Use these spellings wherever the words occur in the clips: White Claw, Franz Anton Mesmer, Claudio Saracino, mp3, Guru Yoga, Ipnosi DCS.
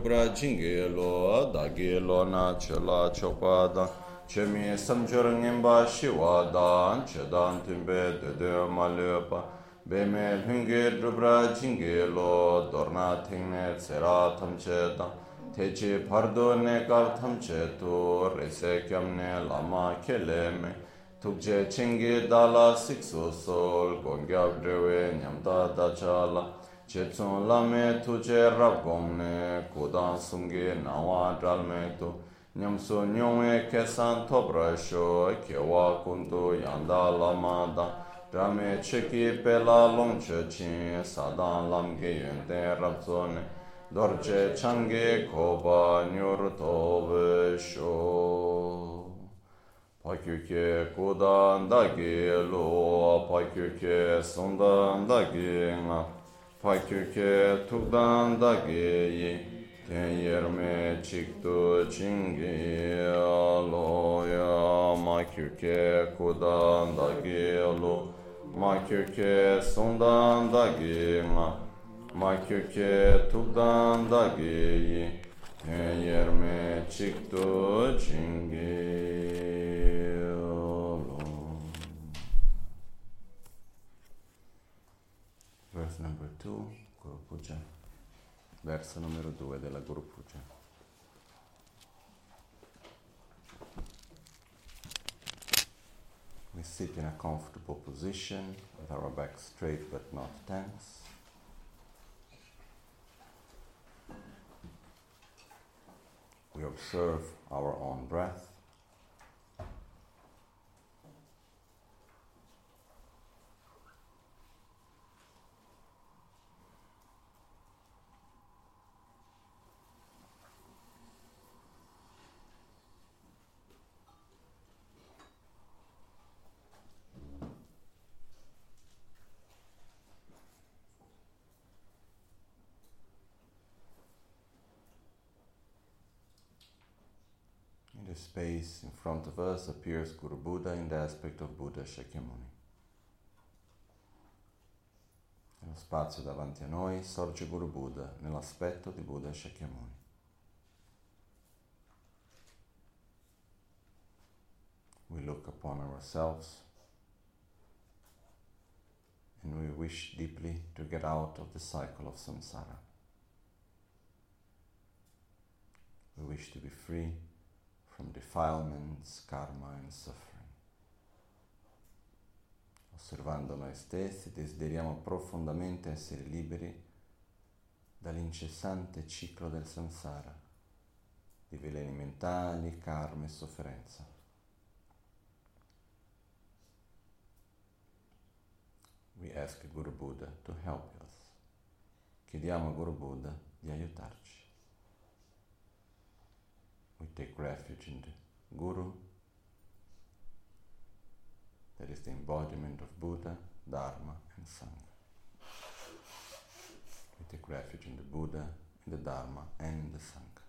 Brajingelo, Dagelo, Nachela, Chopada, Chemi, Samjuran, Embashiwa, Dan, Chedan, Timbe, Dede, Malepa, Bemel, Hungir, Brajingelo, Dornating, Seratam, Chedan, Techi, Pardone, Kartam, Chetu, Resekamne, Lama, Keleme, Tukje, Chingi, Dala, Sixo, Sol, Gonga, Brewe, Nyamda, Dachala, Chetson lame tu che rabgomne, kodan sumge nawa dalme tu, nyamso nyome kesan tobrasho, kewa kundu yanda lamada, rame cheki pela longchechin, sadan lamge yente rabzone, dorje change koba nyur tobe sho. Pakyuke kodan dagi lo, pakyuke sundan dagi nga. Pakyuke tukdan dagi, ten yerme çıktı çingi aloya. Makyuke kudan dagi alo, makyuke sundan dagi ma. Makyuke tukdan dagi, ten yerme çıktı çingi alo. Verse number 2, Guru Puja. Verso numero 2 della Guru Puja. We sit in a comfortable position with our back straight but not tense. We observe our own breath. The space in front of us appears Guru Buddha in the aspect of Buddha Shakyamuni. Nello spazio davanti a noi sorge Guru Buddha nell'aspetto di Buddha Shakyamuni. We look upon ourselves and we wish deeply to get out of the cycle of samsara. We wish to be free from defilements, karma and suffering. Osservando noi stessi, desideriamo profondamente essere liberi dall'incessante ciclo del samsara, di veleni mentali, karma e sofferenza. We ask Guru Buddha to help us. Chiediamo a Guru Buddha di aiutarci. We take refuge in the Guru, that is the embodiment of Buddha, Dharma and Sangha. We take refuge in the Buddha, in the Dharma and in the Sangha.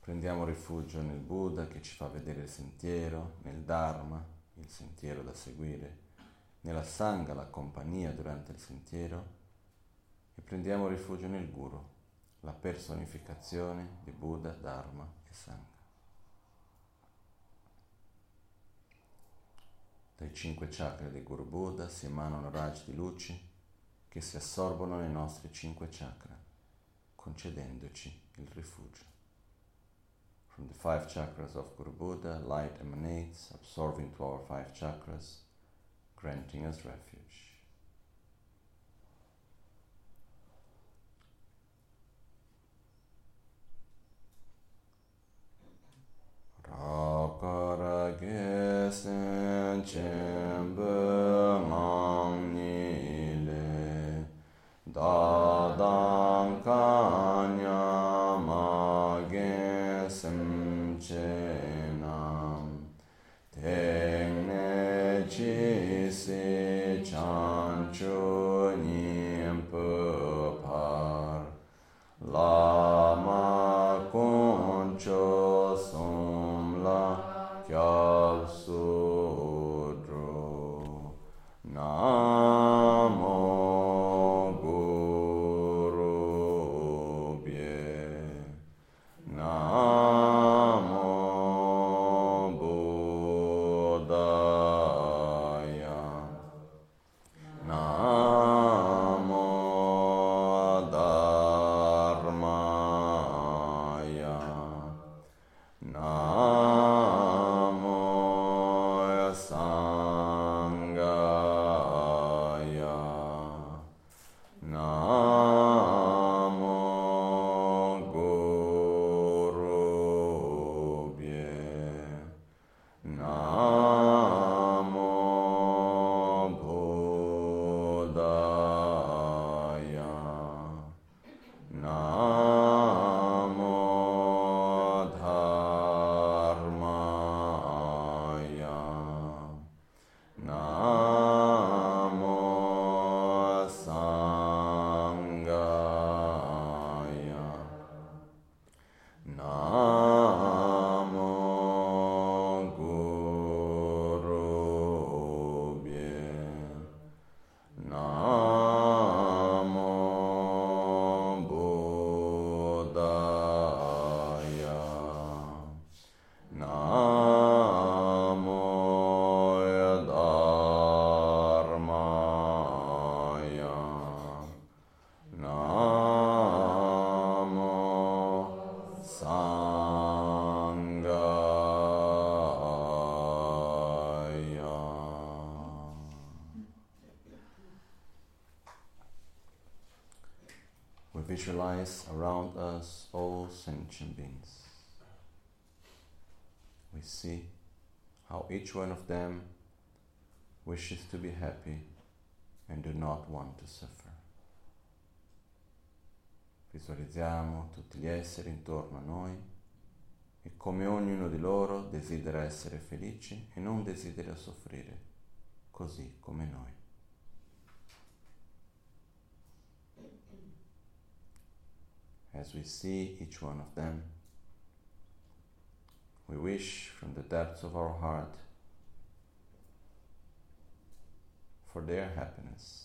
Prendiamo rifugio nel Buddha che ci fa vedere il sentiero, nel Dharma, il sentiero da seguire, nella Sangha, la compagnia durante il sentiero, e prendiamo rifugio nel Guru, la personificazione di Buddha, Dharma e Sangha. Dai 5 chakra del Guru Buddha si emanano raggi di luce che si assorbono nei nostri 5 chakra, concedendoci il rifugio. From the 5 chakras of Guru Buddha, light emanates, absorbing to our 5 chakras, granting us refuge. Akarage senchembe mamnile dadam kanya mage semchenam tengne chisi chancho nyempe par lama concho Kyab Sudro Namo Guru visualize around us all sentient beings. We see how each one of them wishes to be happy and do not want to suffer. Visualizziamo tutti gli esseri intorno a noi e come ognuno di loro desidera essere felice e non desidera soffrire, così come noi. As we see each one of them, we wish from the depths of our heart for their happiness.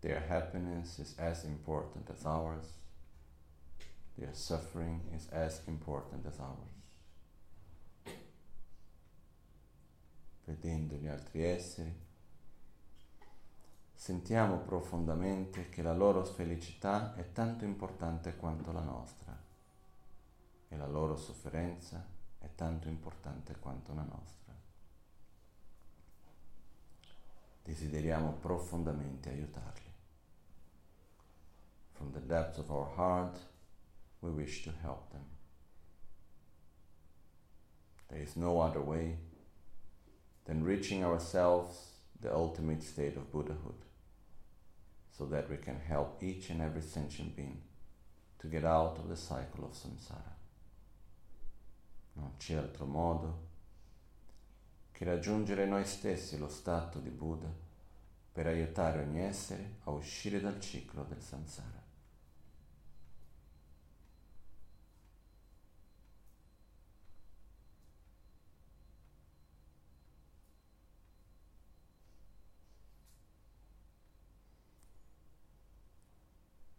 Their happiness is as important as ours. Their suffering is as important as ours. Vedendo gli altri esseri, sentiamo profondamente che la loro felicità è tanto importante quanto la nostra e la loro sofferenza è tanto importante quanto la nostra. Desideriamo profondamente aiutarli. From the depths of our heart, we wish to help them. There is no other way than reaching ourselves, the ultimate state of Buddhahood, so that we can help each and every sentient being to get out of the cycle of samsara. Non c'è altro modo che raggiungere noi stessi lo stato di Buddha per aiutare ogni essere a uscire dal ciclo del samsara.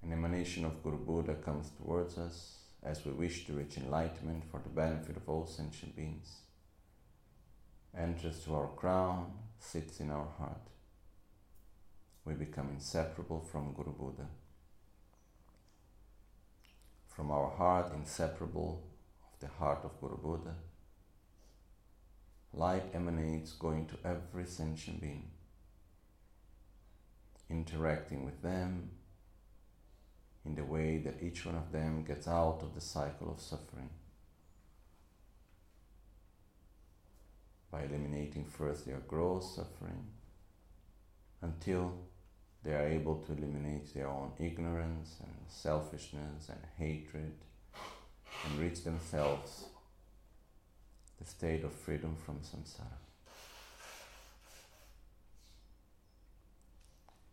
An emanation of Guru Buddha comes towards us as we wish to reach enlightenment for the benefit of all sentient beings. Enters to our crown, sits in our heart. We become inseparable from Guru Buddha. From our heart, inseparable of the heart of Guru Buddha, light emanates going to every sentient being, interacting with them in the way that each one of them gets out of the cycle of suffering, by eliminating first their gross suffering until they are able to eliminate their own ignorance and selfishness and hatred and reach themselves the state of freedom from samsara.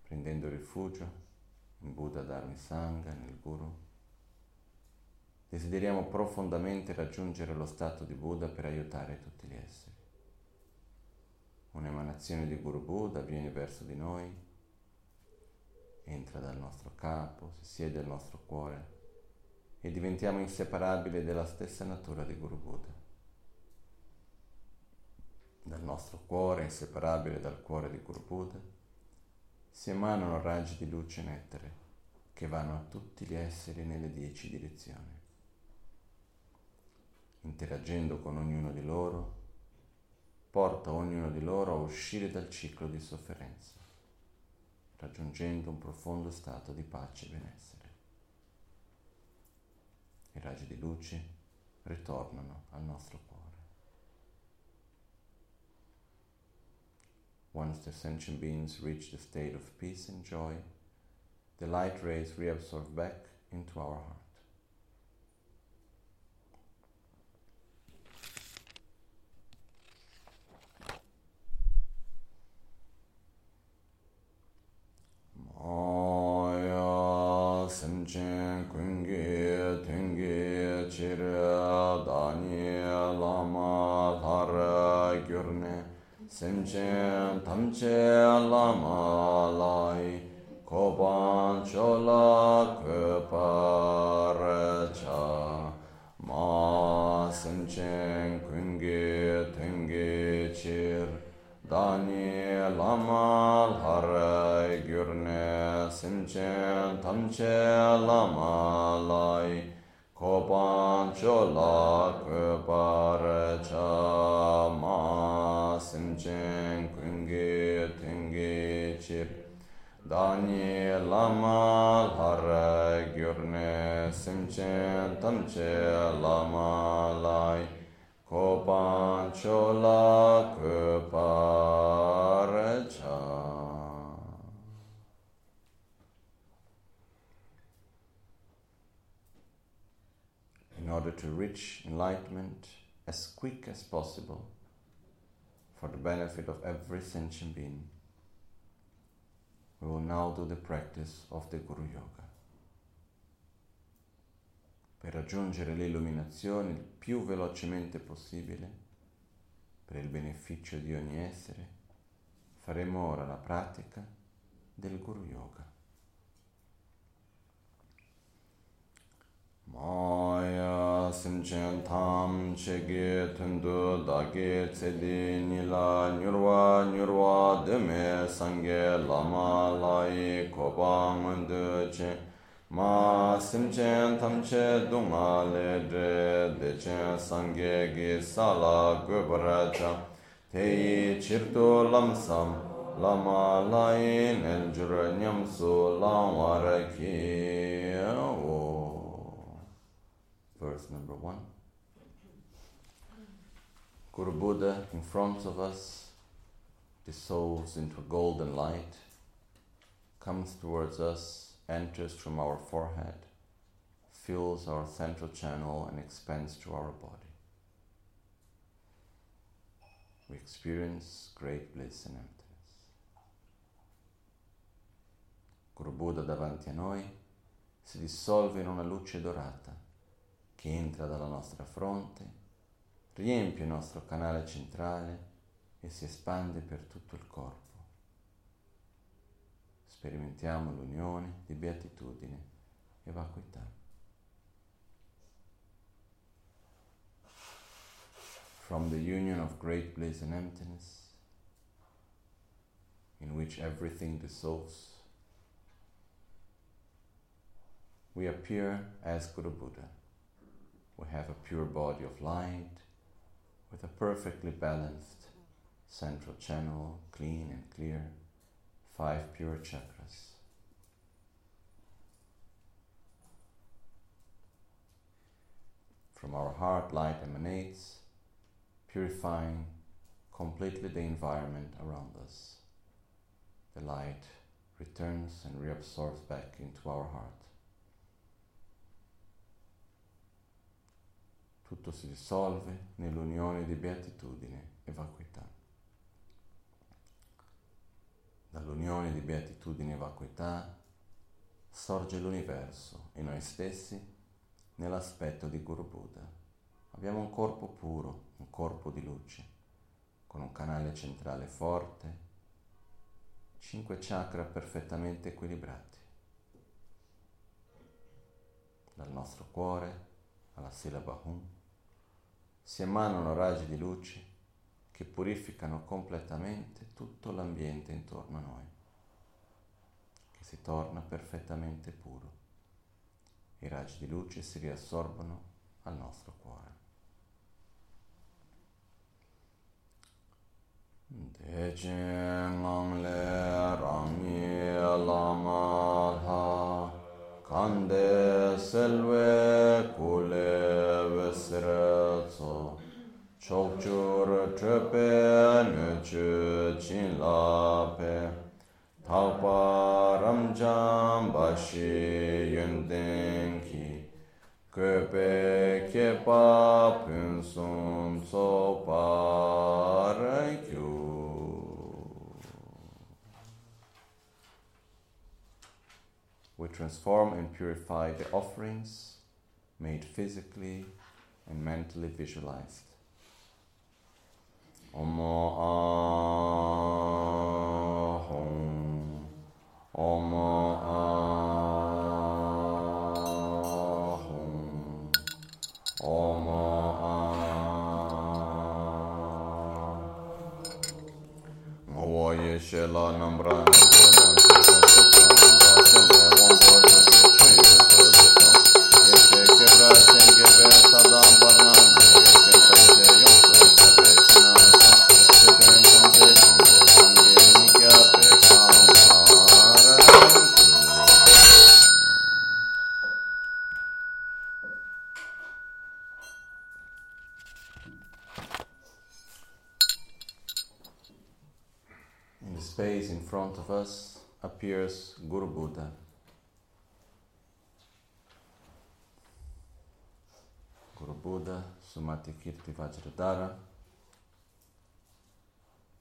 Prendendo rifugio in Buddha, Dharma e Sangha, nel Guru, desideriamo profondamente raggiungere lo stato di Buddha per aiutare tutti gli esseri. Un'emanazione di Guru Buddha viene verso di noi, entra dal nostro capo, si siede al nostro cuore e diventiamo inseparabili della stessa natura di Guru Buddha. Dal nostro cuore, inseparabile dal cuore di Guru Buddha, si emanano raggi di luce nettere che vanno a tutti gli esseri nelle 10 direzioni. Interagendo con ognuno di loro, porta ognuno di loro a uscire dal ciclo di sofferenza, raggiungendo un profondo stato di pace e benessere. I raggi di luce ritornano al nostro cuore. Once the sentient beings reach the state of peace and joy, the light rays reabsorb back into our heart. Maya Samchen Kunge Tenge Chira Daniel Lama Tara Gyurne Semchen Tamche Lama Lai Koban Chola Kuparacha Ma Semchen Kunge Tenge Chir Dani Lama Harai Gurne Semchen Tamche Lama Lai Koban Chola Kuparacha Ma Semchen Kunge Tenge Chir Dani lama lhar gyurne simchen tamche lama lai kopan chola kupar cha. In order to reach enlightenment as quick as possible for the benefit of every sentient being, we will now do the practice of the Guru Yoga. Per raggiungere l'illuminazione il più velocemente possibile, per il beneficio di ogni essere, faremo ora la pratica del Guru Yoga. Maya simchentam chege tundu dage tsedi nila nyurwa nyurwa deme sange lama lai koba mandu che ma simchentam che dunga le dre deche sange gi sala gubra cha teyi chirtu lamsam lama lai neljur nyamsu lamara ki o. Verse number 1. Guru Buddha in front of us dissolves into golden light, comes towards us, enters from our forehead, fills our central channel and expands to our body. We experience great bliss and emptiness. Guru Buddha davanti a noi si dissolve in una luce dorata che entra dalla nostra fronte, riempie il nostro canale centrale e si espande per tutto il corpo. Sperimentiamo l'unione di beatitudine e vacuità. From the union of great bliss and emptiness, in which everything dissolves, we appear as Guru Buddha. We have a pure body of light with a perfectly balanced central channel, clean and clear, 5 pure chakras. From our heart, light emanates, purifying completely the environment around us. The light returns and reabsorbs back into our heart. Tutto si dissolve nell'unione di beatitudine e vacuità. Dall'unione di beatitudine e vacuità sorge l'universo e noi stessi nell'aspetto di Guru Buddha. Abbiamo un corpo puro, un corpo di luce, con un canale centrale forte, 5 chakra perfettamente equilibrati. Dal nostro cuore alla sillaba Hum si emanano raggi di luce che purificano completamente tutto l'ambiente intorno a noi, che si torna perfettamente puro. I raggi di luce si riassorbono al nostro cuore. Dechen Lang Le Rami Lama Kande selve kule vesretso, chokchur trepe nuchu chinlape, taupa ramjam bashi yundenki, kepe kepa punsum soparekyu. We transform and purify the offerings made physically and mentally visualized. Omo Ahum, Omo Ahum, Omo Ahum. Oye Shela Namra. space in front of us appears Guru Buddha. Guru Buddha, Sumatikirti Vajradhara,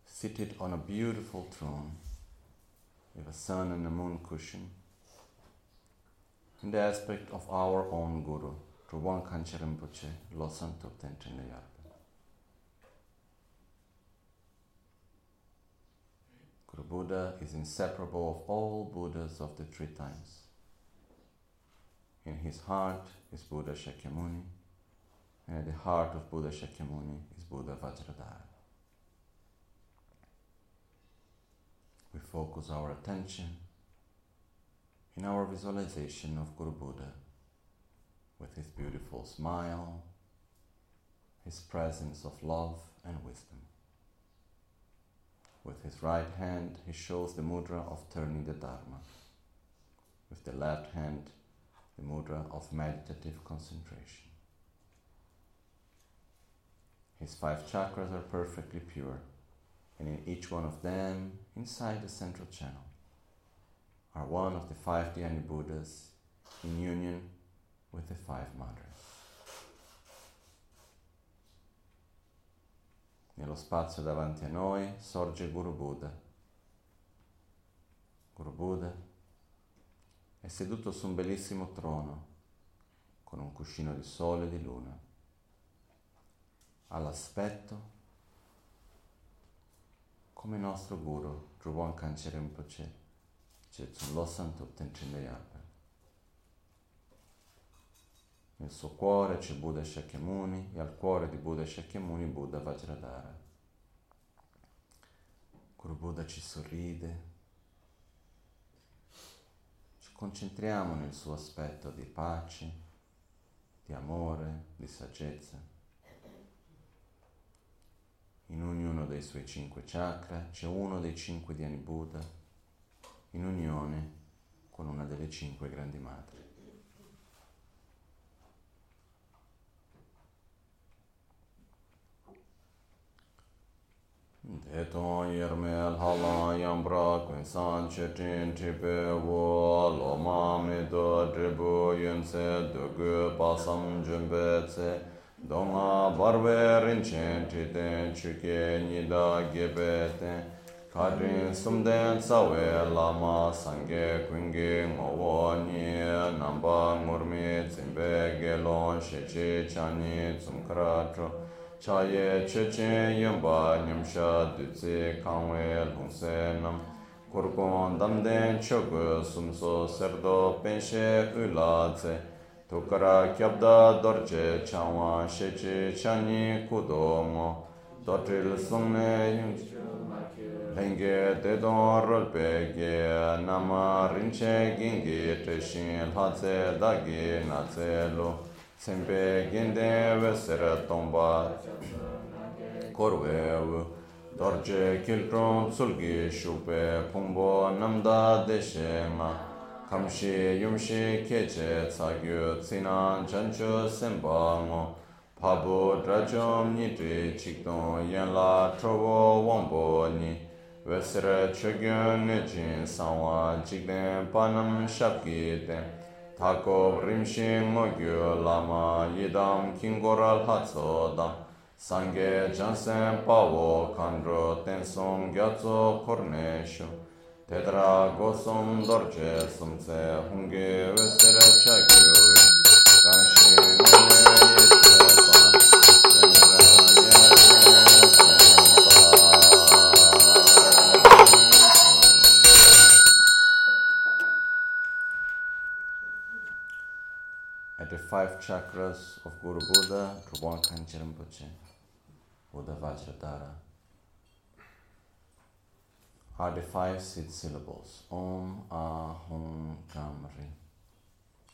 seated on a beautiful throne with a sun and a moon cushion, in the aspect of our own Guru, Trubon Kanche Rinpoche, Losang Thubten Trine Yarpa. Guru Buddha is inseparable of all Buddhas of the three times. In his heart is Buddha Shakyamuni, and at the heart of Buddha Shakyamuni is Buddha Vajradhara. We focus our attention in our visualization of Guru Buddha, with his beautiful smile, his presence of love and wisdom. With his right hand, he shows the mudra of turning the Dharma. With the left hand, the mudra of meditative concentration. His 5 chakras are perfectly pure, and in each one of them, inside the central channel, are one of the 5 Dhyani Buddhas in union with the 5 mothers. Nello spazio davanti a noi sorge Guru Buddha. Guru Buddha è seduto su un bellissimo trono con un cuscino di sole e di luna. Ha l'aspetto come il nostro Guru, Drubon Kanche Rinpoche, Jetsun Losang Thubten Trine Yarpa. Nel suo cuore c'è Buddha Shakyamuni e al cuore di Buddha Shakyamuni Buddha Vajradhara. Guru Buddha ci sorride. Ci concentriamo nel suo aspetto di pace, di amore, di saggezza. In ognuno dei suoi 5 chakra c'è uno dei 5 Dhyani Buddha, in unione con una delle 5 grandi madri. Deton Yermel Halayam Brak Vinsan Chetin Tripe Wo Lomami Do Tribu Yunse Dugu Pasam Jumbetse Donga Barbe Rinchen Triten Chuke Nida Gebeten Kadrin Sumden Sawe Lama Sange Kwingi Ngawani Namba Murmi Tsimbe Gelon Shechi Chani Tsumkratro Chaye Chechen Yamba Nyamsha Dutse Kangwe Lungse Nam Kurkon Damden Chogu Sumso Serdo Penshe Ulatse Tukara Kyabda Dorje Chanwa Sheche Chani Kudomo Dotril Sumne Yungche Lenge Dedon Rolpege Nama Rinche Gingi Teshin Lhatse Dagi Natselo Sembe gendeve sera tomba korvev dorje kiltron sulgi shupe pumbo namda deshema kamshi yumshi keche tsagyo tsinan chancho sembango pabo drajom niti chikton yenla trovo wambo ni vesera chogyon nechin sanwa chikden panam shapkiten Tako rimshi mogyu lama yidam kingoral hatsodam Sange jansen pavo kandro tensum gyatso korneshu Tedra gosum dorje sumse hungi vesere chagyu Ranshi nene the 5 chakras of Guru Buddha, Trubon Kanche Rinpoche, Buddha Vajradhara, are the 5 seed syllables, Om, Ah, Hum, Kam, Rin,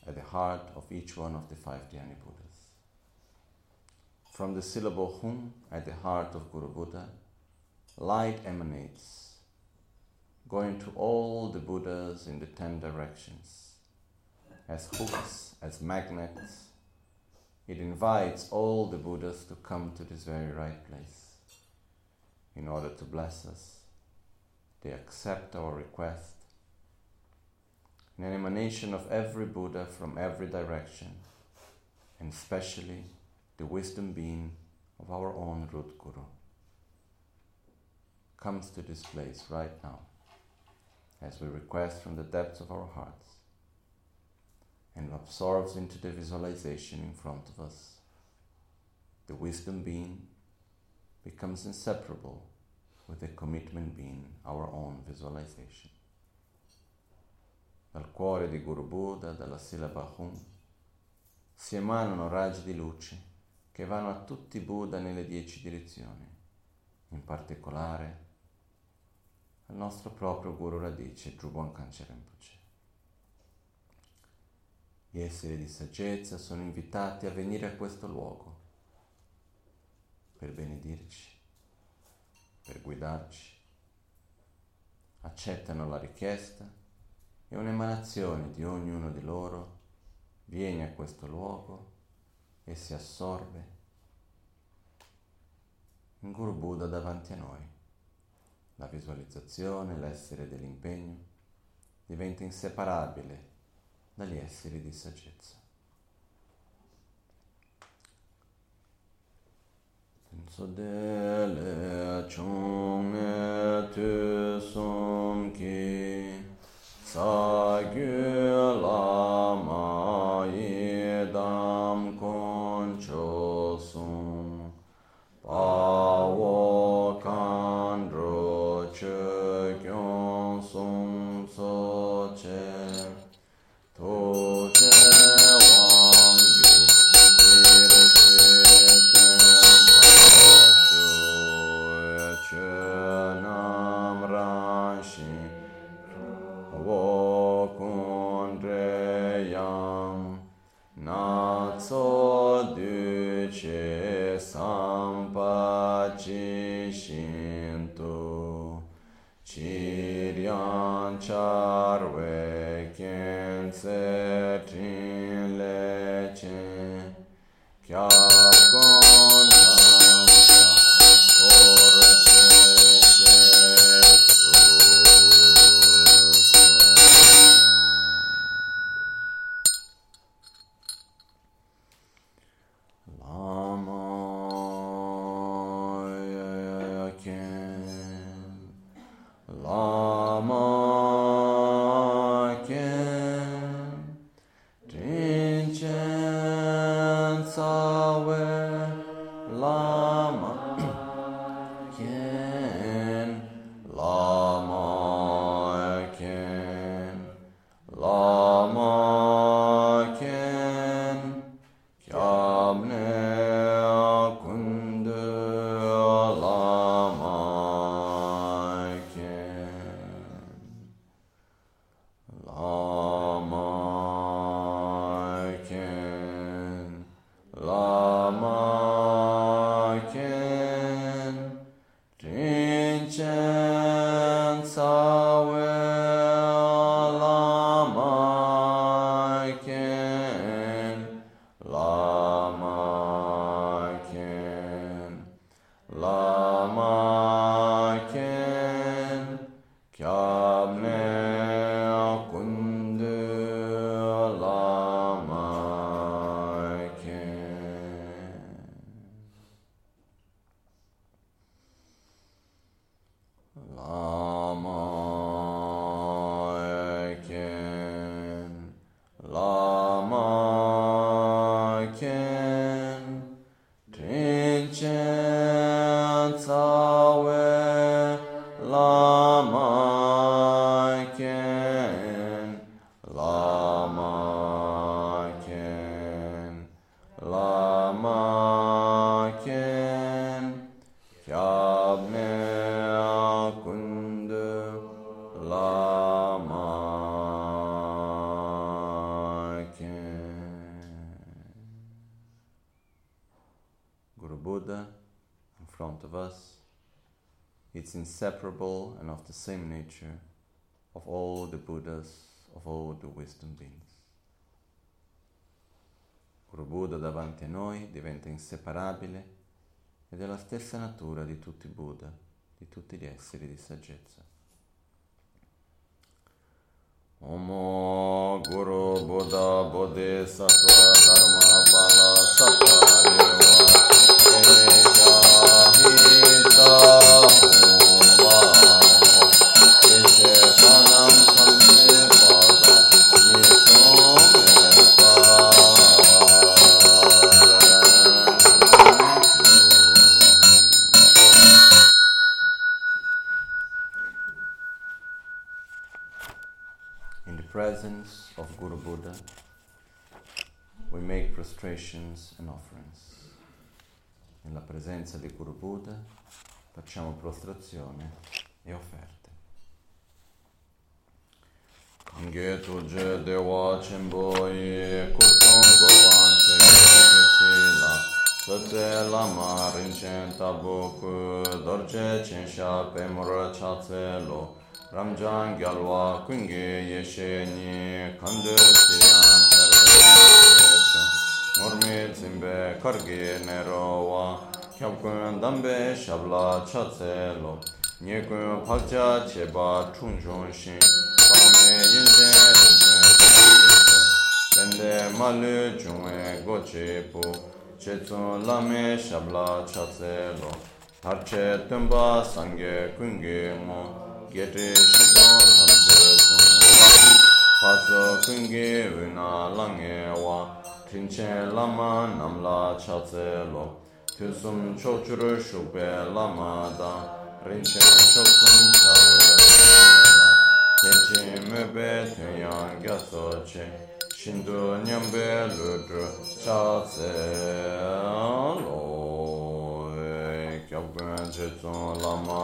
at the heart of each one of the 5 Dhyani Buddhas. From the syllable Hum, at the heart of Guru Buddha, light emanates, going to all the Buddhas in the 10 directions. As hooks, as magnets, it invites all the Buddhas to come to this very right place in order to bless us, they accept our request. An emanation of every Buddha from every direction, and especially the wisdom being of our own root Guru, comes to this place right now, as we request from the depths of our hearts, and absorbs into the visualization in front of us. The wisdom being becomes inseparable with the commitment being our own visualization. Dal cuore di Guru Buddha, dalla sillaba Hum, si emanano raggi di luce che vanno a tutti i Buddha nelle 10 direzioni, in particolare al nostro proprio Guru Radice, Drubon Kanchen Rinpoche. Gli esseri di saggezza sono invitati a venire a questo luogo per benedirci, per guidarci. Accettano la richiesta e un'emanazione di ognuno di loro viene a questo luogo e si assorbe in Guru Buddha davanti a noi. La visualizzazione, l'essere dell'impegno, diventa inseparabile dagli esseri di saggezza. So dele chung ne tu som ki sa gyu la ma yi dam kon cho sum pa wo kan ro che kyon sum so che to che it's inseparable and of the same nature of all the Buddhas, of all the wisdom beings. Guru Buddha davanti a noi diventa inseparabile ed è la stessa natura di tutti i Buddha, di tutti gli esseri di saggezza. Omo Guru Buddha Bodhisattva Dharma Pala Sattva Deva of Guru Buddha, we make prostrations and offerings. Nella presenza di Guru Buddha facciamo prostrazione e offerte. Angetu je dewa chemboi kusongo vanche kechila sate lama rincenta boku dorje chensha pemura chatselo Ramjan Gyalwa Kunge Yesheni Kandu Tiyan Tervecho Murmi Zimbe Kargi Nerowa Kyabkun Dambe Shabla Chatselo Nyekun Pakja Cheba Chunjonshin Pame Yinde Rinchen Bende Malu Chunwe Gochepu Chetsun Lame Shabla Chatselo Harche Tumba Sange Kunge Mo Gete Shidon Tanjung Paso Kungi Una Langewa Tinchen Lama Namla Chatselo Tusum Chochuru Shube Lama Da Rinchen Chokum Chalela Techi Mebe Tunyang Gyasoche Shindu Nyambe Ludru Chatselo Kyabgun Chetun Lama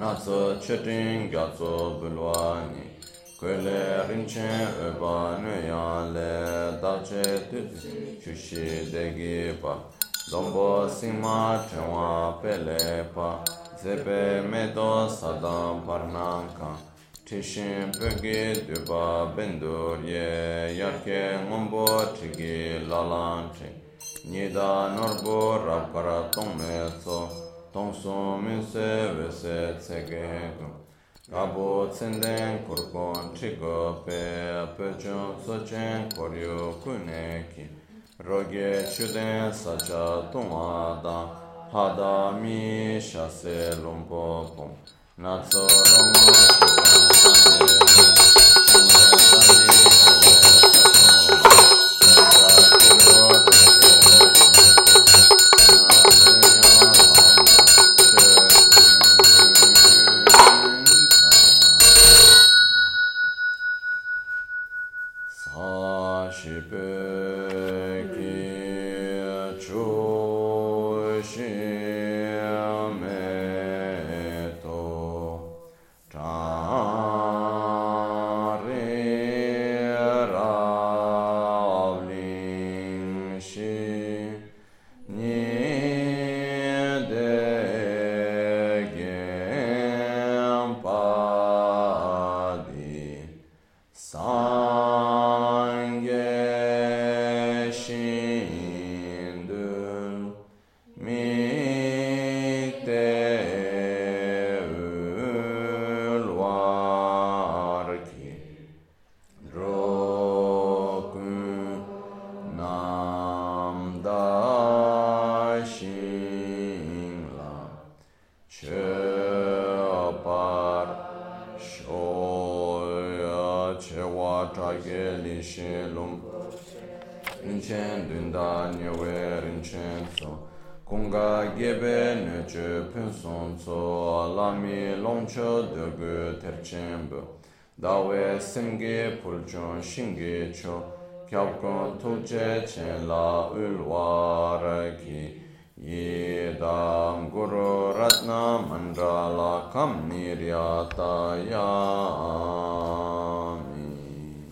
Natsa chetin gatso bulwani, quelle rinchen ubanuyale, dace tutti, chushi degipa, dombo sima chewa pelepa, zepe medo sadam parnanka, tishin pegi duba bendurye, yarke ngombo chigi lalanchi, nida norbo rapara tongmezzo, Tonso minse vese tsegego, Gabo tsenden kurkon chigope, Pechon sochen koryo kuneki, Roge chuden sacha tumada, Hada mi shase lumpopo, Natso romo Dawe semge pulchon shinge cho kyabkon toche chen la ulwar ki yedam guru ratna mandala kam niryatayami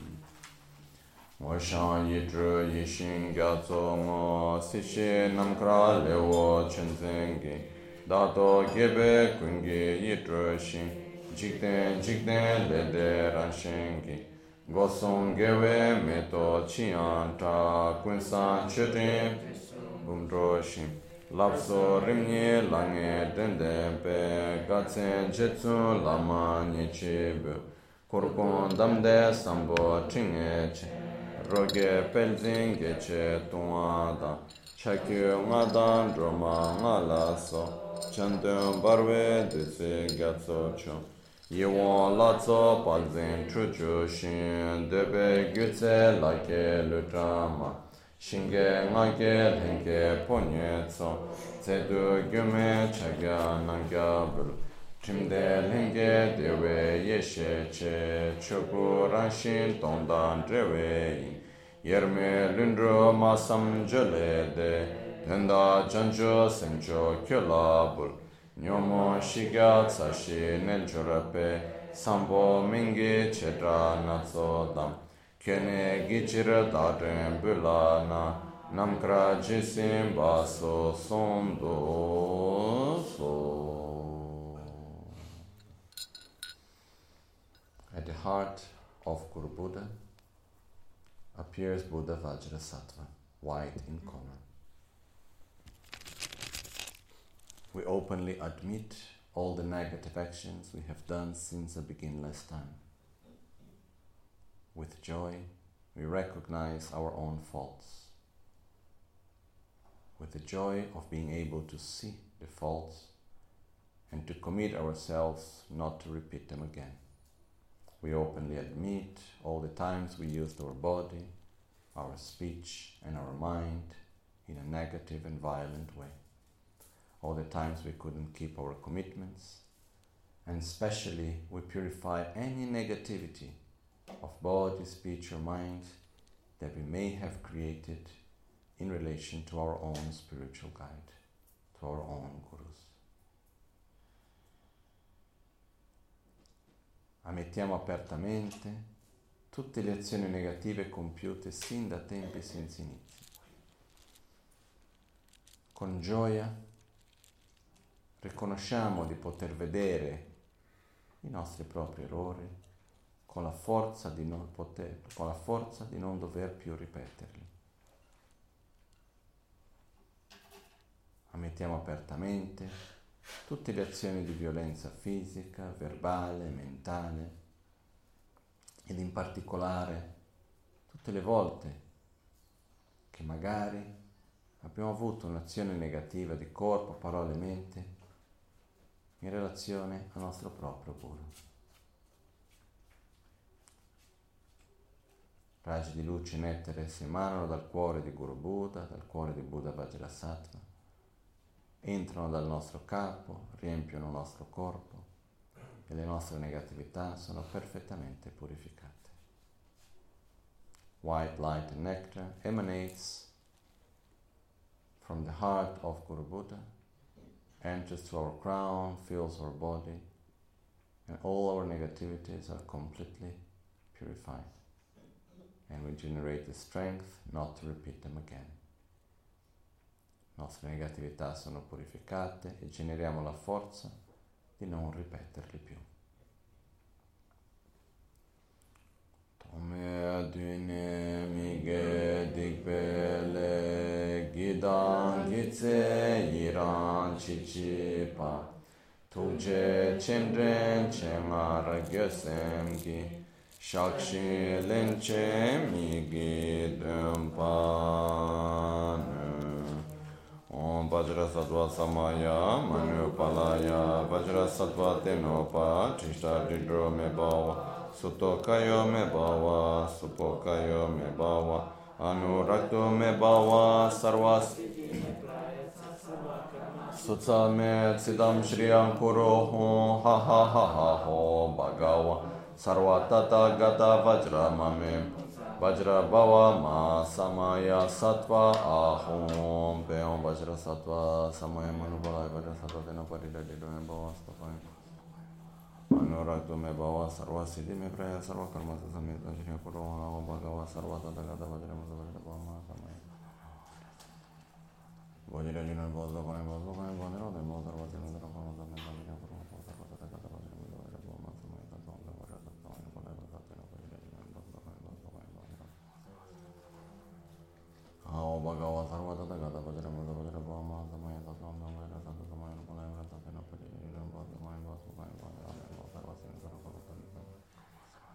Moshan yidru yishin gyatso ngo sishi namkra lewo chenzenge dato gebe kungi yidru shin Jikden jikden lede ranshengi Gosongewe meto chianta Kunsan chudin bumdroshim Lapso rimnye lange dendempe Gatsen jetsun lama nyechibu Kurkun damde sambo chinge che Roge pelzin ge che tuada Chakyu ngadan droma ngalaso Chandun barwe dutsi gatso chum Yewon latso palzin chuchu shin Debe gyutse lake lutrama Shinge ngage lenge ponye tso Tsedu gyume chagya nangyabul Chimde lenge dewe yeshe che Choku ranshin tondan drewe Yerme lundro masam jole de Tenda janjo semcho kyolabul Nyomo shiga tsashi nenjurape Sambo mingi chetra natsodam Kene gichira daten bulana Namkra jisim baso sondo so. At the heart of Guru Buddha appears Buddha Vajrasattva, white in color. We openly admit all the negative actions we have done since the beginless time. With joy, we recognize our own faults. With the joy of being able to see the faults and to commit ourselves not to repeat them again. We openly admit all the times we used our body, our speech and our mind in a negative and violent way. All the times we couldn't keep our commitments, and especially we purify any negativity of body, speech or mind that we may have created in relation to our own spiritual guide, to our own gurus. Ammettiamo apertamente tutte le azioni negative compiute sin da tempi senza inizio. Con gioia riconosciamo di poter vedere i nostri propri errori con la forza di non dover più ripeterli. Ammettiamo apertamente tutte le azioni di violenza fisica, verbale, mentale ed in particolare tutte le volte che magari abbiamo avuto un'azione negativa di corpo, parole, mente in relazione al nostro proprio guru. Raggi di luce nettere si emanano dal cuore di Guru Buddha, dal cuore di Buddha Vajrasattva. Entrano dal nostro capo, riempiono il nostro corpo e le nostre negatività sono perfettamente purificate. White light and nectar emanates from the heart of Guru Buddha, enters to our crown, fills our body, and all our negativities are completely purified. And we generate the strength not to repeat them again. Le nostre negatività sono purificate e generiamo la forza di non ripeterli più. Tome adine mige dikpele gidan gitse iran cicipa Tuje cemren cemar gyosemgi Shakshi lenche migi dömpan Om Vajrasattva Samaya Manupalaya Vajrasattva Tenopa Chishta Didro Mebhava Sutokayo Mebhava Supokayo Mebhava Anurakto Mebhava Sarvas Sutsame Tsidam Shriyam Kuroho Ha Ha Ha Ha Ho Bhagava Sarvatata Gata Vajramame Vajra Bhava Ma Samaya Sattva Ahom Peom Vajra Sattva Samaya Manubala Vajra Sattva Tenoparida Didome Bhava Stapaya Anuraktu Me Bhava Sarva Siddhi Me Praya Sarva Karma Samaya Tanshriya Kuroha Om Bhagava Sarva Tathagata Vajra Masavajra Bhava Samaya Vajra Jinan Bhava Stapaya Bhava Stapaya Bhava Stapaya Bhava Sarva Siddhi Bhava Samaya Tanshriya Kuroha Om Bhagava Sarva Tathagata Vajra Bhava Samaya Tatham Vajra Sattva Samaya Nupalaya Vajra Sattva Tenopa Didam Bhava Samaya Bhava Samaya Vajra Sarva Siddhi Sarva Karma Samaya Tanshriya Kuroha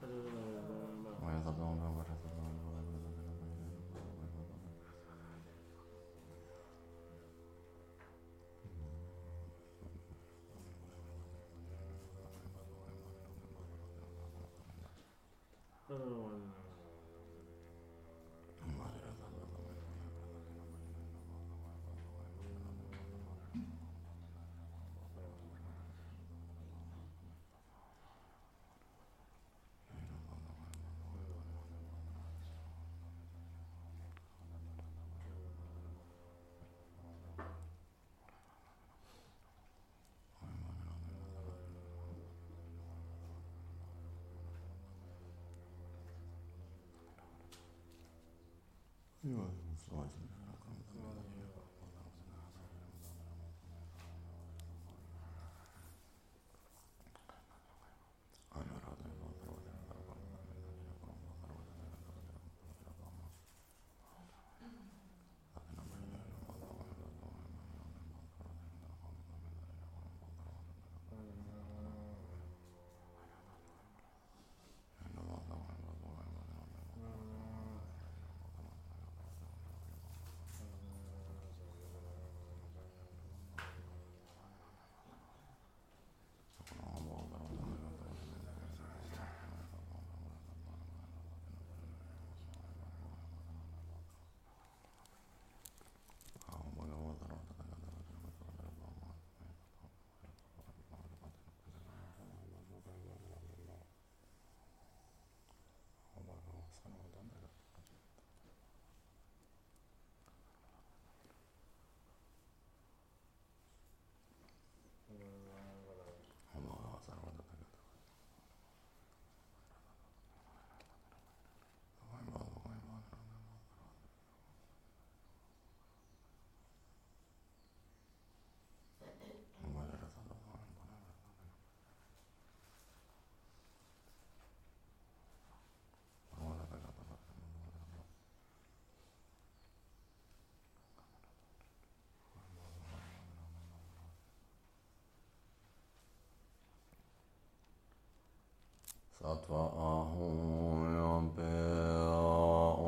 Sattva ahum yampea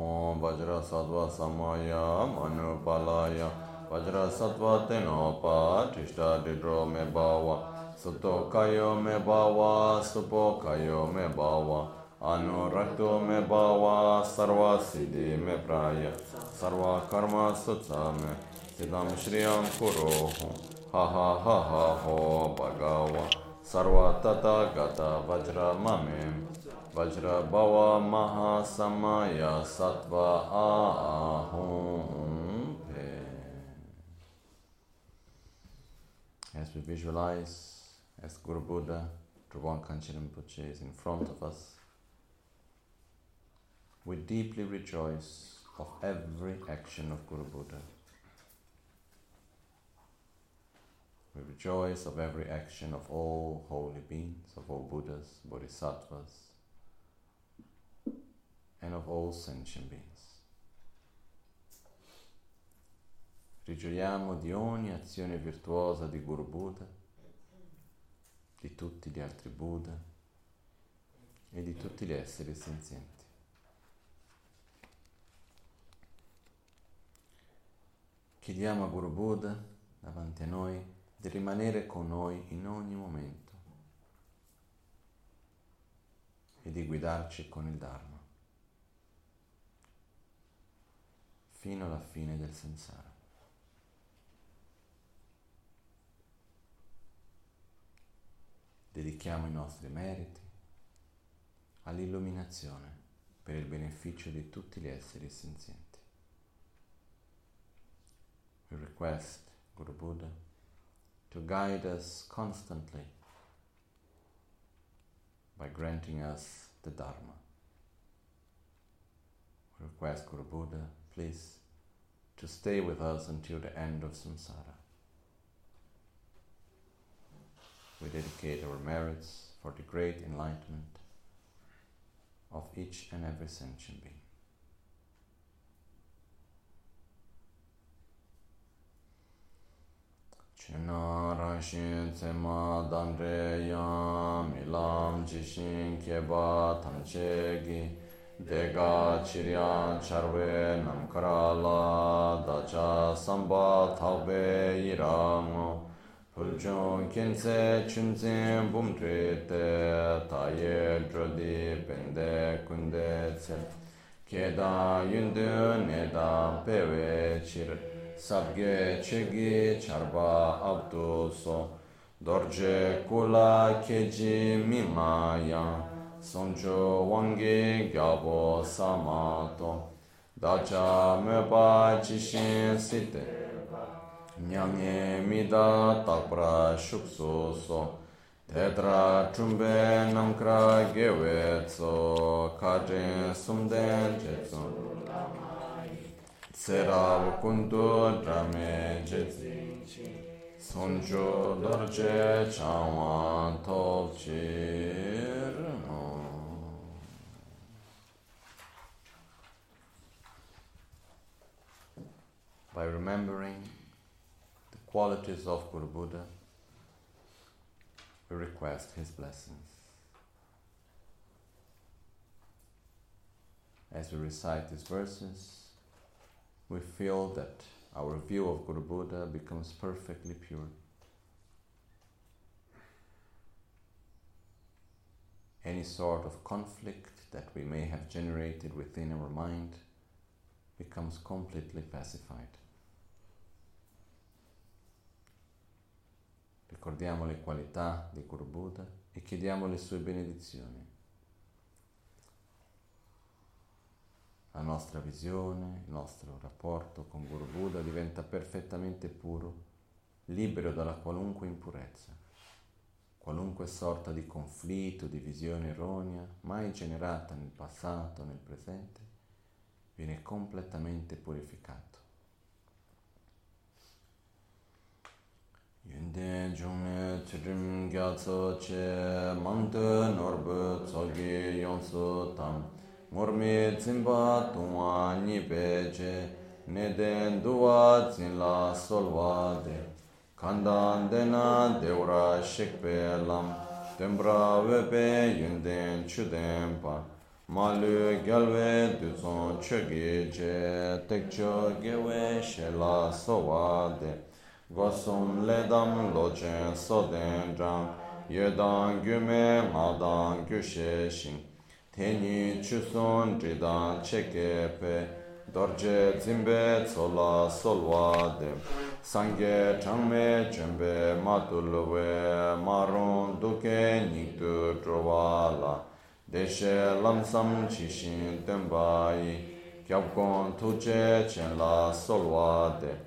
om vajra sattva samaya manupalaya vajra sattva tenopa tishta didro me bhava sato kayo me bhava supo kayo me bhava anurakto me bhava sarva siddhi me praya sarva karma sutsame siddham shriyam kuroho ha ha ha ha ho bhagava Sarva Tata Gata Vajra Mamim Vajra Bhava Maha Samaya Sattva Ahum Pe. As we visualize, as Guru Buddha, Trivon Kanchen Rinpoche is in front of us, we deeply rejoice of every action of Guru Buddha. We rejoice of every action of all holy beings, of all Buddhas, Bodhisattvas, and of all sentient beings. Rigioiamo di ogni azione virtuosa di Guru Buddha, di tutti gli altri Buddha e di tutti gli esseri senzienti. Chiediamo a Guru Buddha, davanti a noi, di rimanere con noi in ogni momento e di guidarci con il Dharma fino alla fine del samsara. Dedichiamo i nostri meriti all'illuminazione per il beneficio di tutti gli esseri senzienti. We request Guru Buddha to guide us constantly by granting us the Dharma. We request Guru Buddha, please, to stay with us until the end of samsara. We dedicate our merits for the great enlightenment of each and every sentient being. Chinarashi tsema dandreya milam jishin keba tanchegi dega chiryan charve namkarala dacha samba thalve iramo puljon kinse chunzin bumtrite taye drodi pende kunde tse keda yundu neda pewe chir Sabge chegi charba abduso Dorje kula keji mimaya Sonjo wangi gyabo samato Dacha meba jishin site Nyamye mida takpra shuksuso Tetra chumbe namkra gewetso Kajin sumden jetson Sera kuntu drame jetsi Soncho dorje chawan topchir By remembering the qualities of Guru Buddha, we request his blessings. As we recite these verses, we feel that our view of Guru Buddha becomes perfectly pure. Any sort of conflict that we may have generated within our mind becomes completely pacified. Ricordiamo le qualità di Guru Buddha e chiediamo le sue benedizioni. La nostra visione, il nostro rapporto con Guru Buddha diventa perfettamente puro, libero da qualunque impurezza. Qualunque sorta di conflitto, di visione erronea, mai generata nel passato o nel presente, viene completamente purificato. Yunde Jung Trim Gyatso Che Mante Norbe Tsogi Yonso Tam Mormi Zimba Tumwa Nipece Neden Dua Zinla Solvade Kandan Dena Deura Shekpe Lam Tembra Wepe Yunden Chudempa Malu Galve Duzon Chogije Tekcho Gewe Shela Sovade Gosum Ledam Lochen Soden Dram Yedan Gume Madan Gusheshin Teni Chuson Ridan Chekepe Dorje Zimbe Sola Solwade Sange Changme Chembe Matulwe Maron Duke Niktu Drovala Deshe Lamsam Chishin Tembai Kyabkon Tuche Chenla Solwade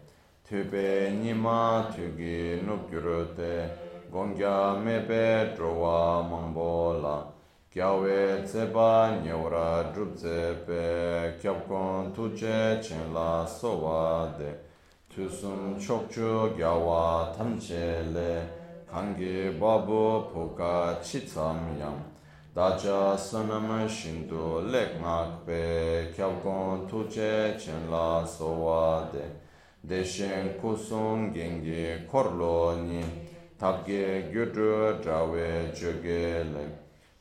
Tube Nima Tugi Nupgurute Gongya Mepe Drowa Mambola Kyawe Tseba Nyora Drupzepe Kyabkon Tuche Chenla Sovade Tusum Chokchu Gyawa Tamchele Kangi Babu Puka Chitsamyam Daja Sonam Shindu Lekmakpe Kyabkon Tuche Chenla Sovade Deshen kusum gengi korloni Tabge gyudru drawe jugele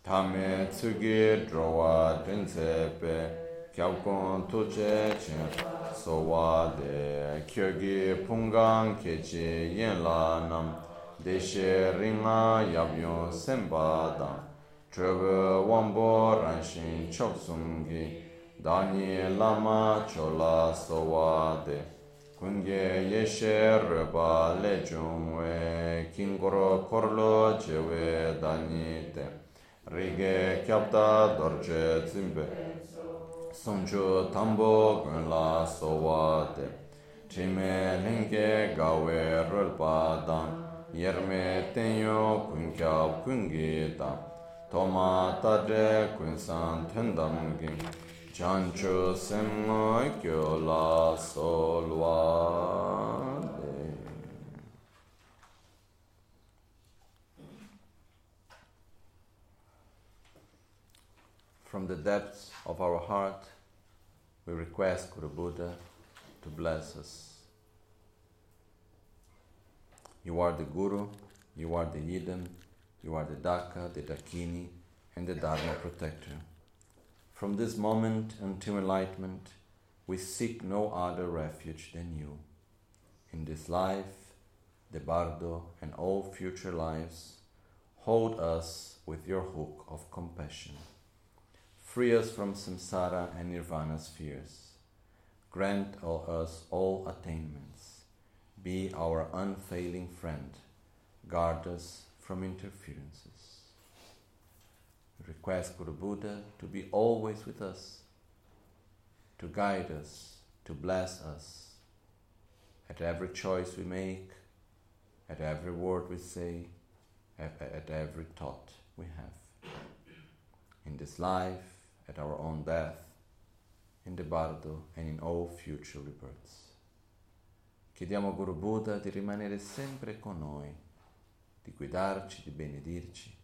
Tame tsugi drowa drinsepe Kyabkon tuche chen sovade Kyogi pungan kechi yenlanam Deshe ringa yabyon sembadam Trebe wambo ranshin choksumgi Dani lama chola sovade Kunge yeshe reba lechungwe, kingoro korlo chewe danite, rige kyapta dorje zimbe, sonchu tambo gunla sovate, chime linge gawe rulpadan, yerme tenyo kunkyab kungita, toma tadre kunsan tendamgin, Chancho Semmo Kyo La Solvade. From the depths of our heart, we request Guru Buddha to bless us. You are the Guru, you are the Yidam, you are the Daka, the Dakini, and the Dharma protector. From this moment until enlightenment, we seek no other refuge than you. In this life, the bardo and all future lives, hold us with your hook of compassion. Free us from samsara and nirvana spheres. Grant us all attainments. Be our unfailing friend. Guard us from interferences. Request Guru Buddha to be always with us, to guide us, to bless us, at every choice we make, at every word we say, at every thought we have. In this life, at our own death, in the bardo and in all future rebirths. Chiediamo a Guru Buddha di rimanere sempre con noi, di guidarci, di benedirci.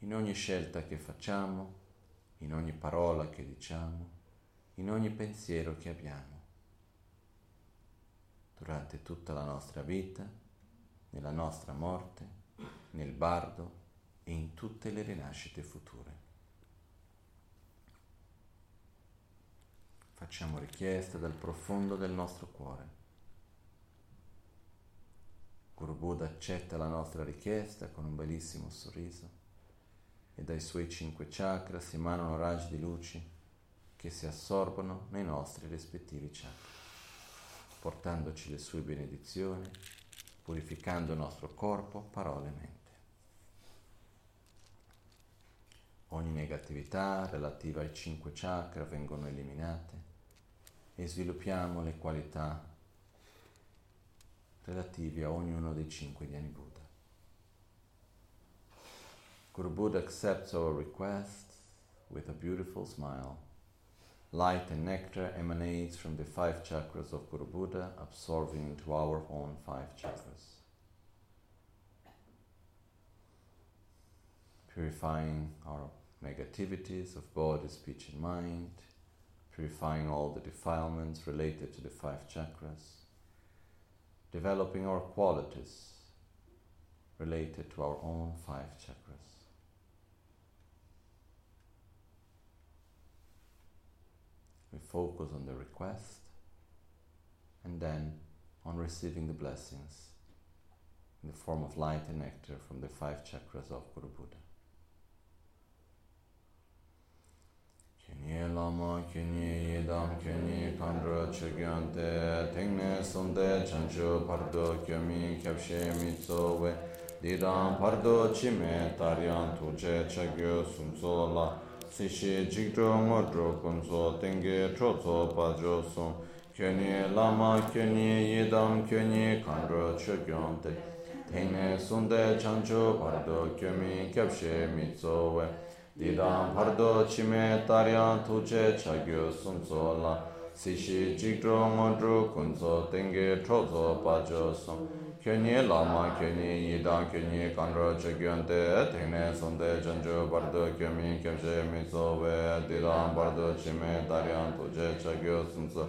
In ogni scelta che facciamo, in ogni parola che diciamo, in ogni pensiero che abbiamo, durante tutta la nostra vita, nella nostra morte, nel bardo e in tutte le rinascite future. Facciamo richiesta dal profondo del nostro cuore. Guru Buddha accetta la nostra richiesta con un bellissimo sorriso e dai suoi 5 chakra si emanano raggi di luce che si assorbono nei nostri rispettivi chakra, portandoci le sue benedizioni, purificando il nostro corpo, parole e mente. Ogni negatività relativa ai 5 chakra vengono eliminate e sviluppiamo le qualità relative a ognuno dei 5 Dhyani Buddha. Guru Buddha accepts our request with a beautiful smile. Light and nectar emanates from the 5 chakras of Guru Buddha, absorbing into our own 5 chakras, purifying our negativities of body, speech and mind, purifying all the defilements related to the 5 chakras, developing our qualities related to our own 5 chakras. We focus on the request and then on receiving the blessings in the form of light and nectar from the 5 chakras of Guru Buddha. Kene lama kene yedam kene kandra chigyante tengne sonde chanchu pardo kyomi kyapshe mitsowe didam pardo chime taryan tuje chagyo sumso la sishi jigdro ngodro kunso tenge trozo padro son kene lama kene yedam kene kandra chigyante tengne sonde chanchu pardo kyomi kyapshe mitsowe Didam pardo chime taryan tuche chagyo sumso la Sishi jigdro ngodro kunso tenge trozo pacho som Kyonye lama kyonye yidam kyonye kanro chagyonte Tengne sonde chancho pardo kyomi kyamshe mitso we Didam pardo chime taryan tuche chagyo sumso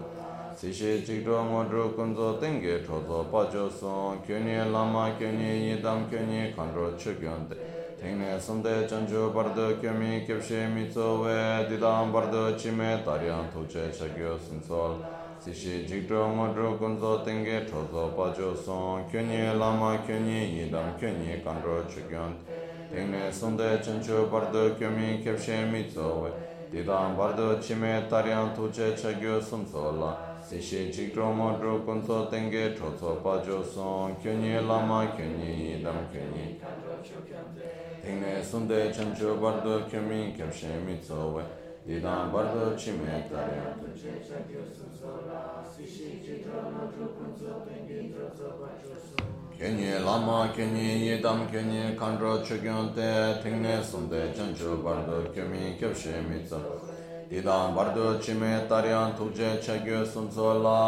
Sishi jigdro ngodro kunso tenge trozo pacho som Kyonye lama kyonye yidam kyonye kanro chagyonte Tengne sonde chancho pardo kyomi kyapshe mitso we Didam pardo chime taryan tuche chagyo sumsol Sishi jigdro ngodro kunzo tenge trozo pacho son Kyonye lama kyonye yidam kyonye kanro chugyon Tengne sonde chancho pardo kyomi kyapshe mitso we Didam pardo chime taryan tuche chagyo sumsol Sishi jigdro ngodro kunzo tenge trozo pacho son Kyonye lama kyonye yidam kyonye kanro chugyon Tengne sonde chancho bardo kyomi kyapshe mitso we Didam bardo chime taryan tuche chagyo sumso la Sishi jigdro ngodro kunzo tenge trozo pacho son Kyonye lama kyonye yidam kyonye kanro chugyon Tengne sonde chancho bardo kyomi kyapshe mitso Didam bardo chime taryan tuche chagyo sumso la Sishi jigdro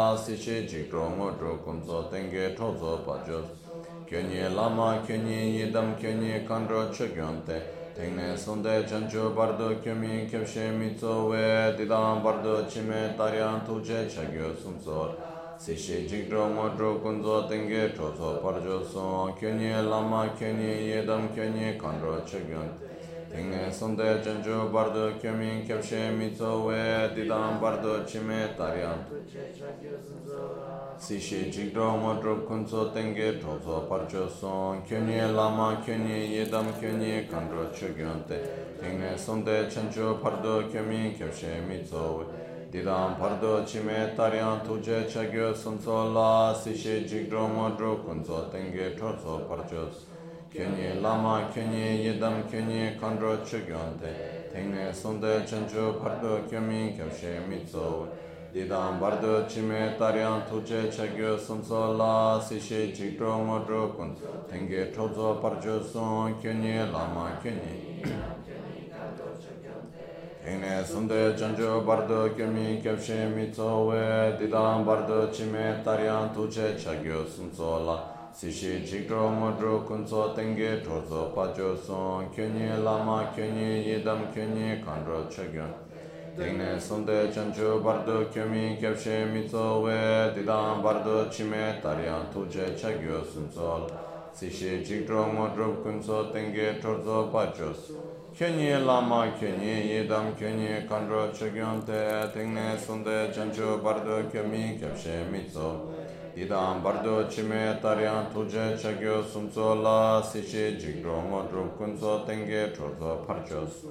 ngodro kunzo tenge trozo pacho Kyonye lama kyonye yedam kyonye kanro chogyonte Tengne sonde chancho bardo kyomi kyapshe mitso we Didam bardo chime taryan tuje chagyo sumsor Sishi jigdro ngodro kunzo tenge trozo parjo son Kyonye lama kyonye yedam kyonye kanro chogyonte Tengne sonde chancho bardo kyomi kyapshe mitso we Didam bardo chime taryan tuje chagyo sumsor Sishi jigdro ngodro kunzo tenge trozo parcho son Kyonye lama kyonye yedam kyonye kanro chugyonte Tengne sonde chancho pardo kyomi kyapshe mitso we Didam pardo chime taryan tuje chagyo sumso la Sishi jigdro ngodro kunzo tenge trozo parcho Kyonye lama kyonye yedam kyonye kanro chugyonte Tengne sonde chancho pardo kyomi kyapshe mitso we Didam bardo chime taryan tuche chagyo sumso la Sishi jigdro ngodro kunzo tenge trozo parcho son Kyonye lama kyonye Ine sunde janjo bardo kyumi kyapshe mitsowe didam bardo chime tarian tuche chagyo sunsola sishi chikro modro kunso tenge torzo pajo son kyuni lama kyuni yidam kyuni kandro chagyon Tene sonde chancho bardo kyomi kyapshe mitsowe didam bardo chime tarian tuje chagyo sunsol sishi chikro modrup kunso tenge torzo pachos kyonye lama kyonye yedam kyonye kandro chagyonte tene sonde chancho bardo kyomi kyapshe mitso didam bardo chime tarian tuje chagyo sunsola sishi chikro modrup kunso tenge torzo pachos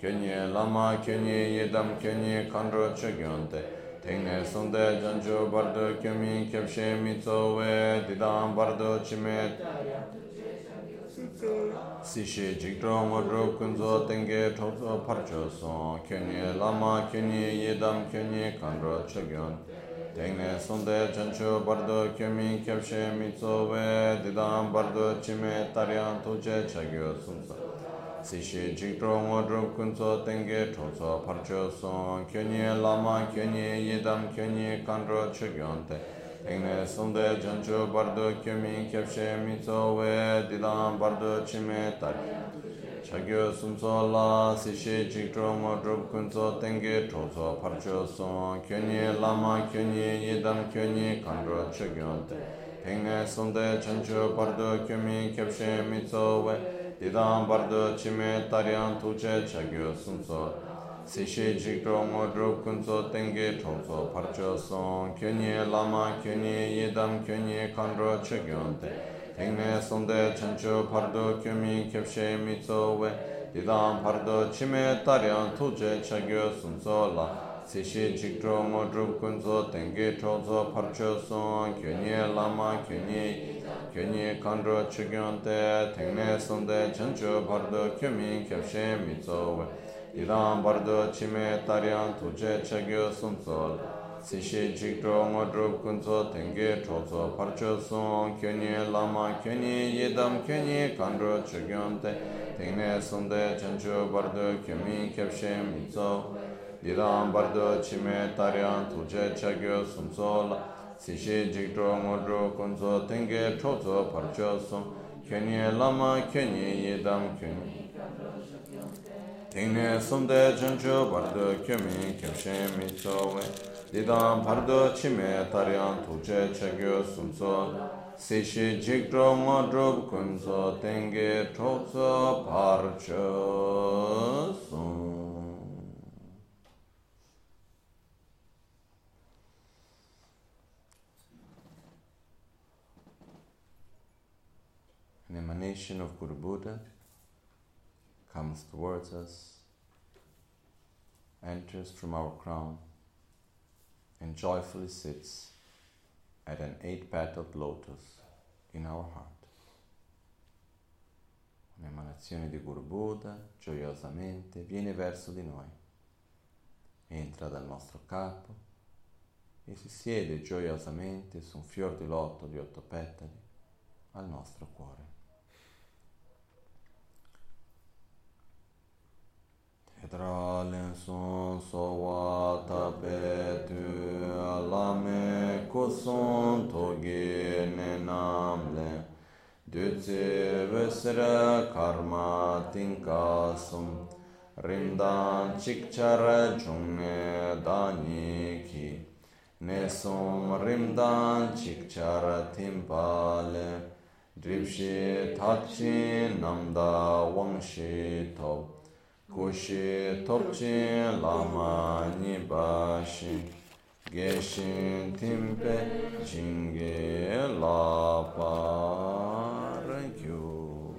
Könye lama könye yedam könye kandro çögyonte Tenne sonde cancu bardo kömi kepşe mitsowe Didam bardo çime Sişi cikro modro kunzo tenge topzo parço son Könye lama könye yedam könye kandro çögyonte Tenne sonde cancu bardo kömi kepşe mitsowe Didam bardo çime taryan tuce çögyosun son Sishi jikro modro kunso tenge toso parcho son kyonye lama kyonye yedam kyonye kandro chugyonte Tenne sonde jancho bardo kyomi kyapshe mitsowe didam bardo chime tari Chagyo sunso la sishi jikro modro kunso tenge toso parcho son kyonye lama kyonye yedam kyonye kandro chugyonte Tenne sonde jancho bardo kyomi kyapshe mitsowe Didam bardo chime tarian tuce chagyo sunso Sishi jikro modro kunso tenge topso parcho son Kyonye lama kyonye yedam kyonye kandro chagyonte Tenne sonde chancho bardo kyomi kyapshe mitsowe Didam bardo chime tarian tuce chagyo sunso la Sishi jikro modro kunso tenge topso parcho son Kyonye lama kyonye Kyonye kandro chugyonte, tenne sonde chancho bardo kyomi kyapshe mitsowe Didam bardo chime tarian tuje chagyo sunsol Sishi jikro modro kunso tenge topso parcho son Kyonye lama kyonye yedam kyonye kandro chugyonte Tenne sonde chancho bardo kyomi kyapshe mitsowe Didam bardo chime tarian tuje chagyo sunsol Sishi jikro modro kunzo tenge tozo parcho son Kyonye lama kyonye yedam kyonye Tenne sonde jancho bardo kyomi kyapshe mitsowe Didam bardo chime tarian tuje chagyo sunso Sishi jikro modro kunzo tenge tozo parcho son An emanation of Guru Buddha comes towards us, enters from our crown, and joyfully sits at an 8-petaled lotus in our heart. Un'emanazione di Guru Buddha gioiosamente viene verso di noi, entra dal nostro capo e si siede gioiosamente su un fior di loto di 8 petali al nostro cuore. Tra l'inson sovata petu alame kuson togi nenamle duci vesra karma tinkasum rindan chikchara chungne daniki nesum rindan chikchara timpale dripshi tachi namda wangshi top Kushi topchi lama nibashi Geshin timpe jinge laparagyu.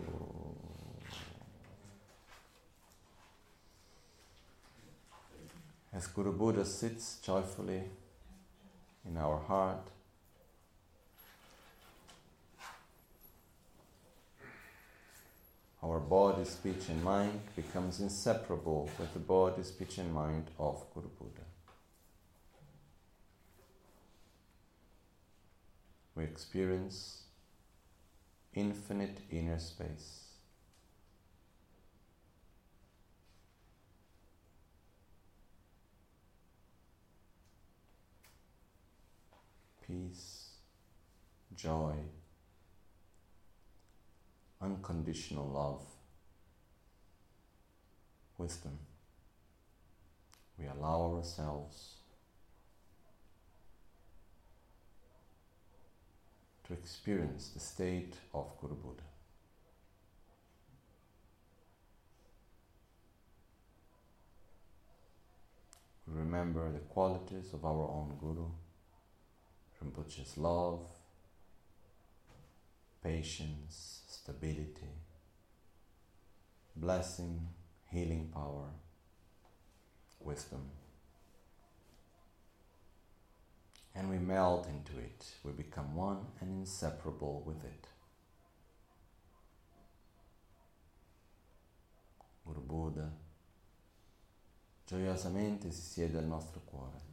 As Guru Buddha sits joyfully in our heart, our body, speech and mind becomes inseparable with the body, speech and mind of Guru Buddha. We experience infinite inner space. peace, joy, unconditional love, wisdom. We allow ourselves to experience the state of Guru Buddha. We remember the qualities of our own Guru, Rinpoche's love, patience, stability, blessing, healing power, wisdom. And we melt into it, we become one and inseparable with it. Guru Buddha gioiosamente si siede al nostro cuore.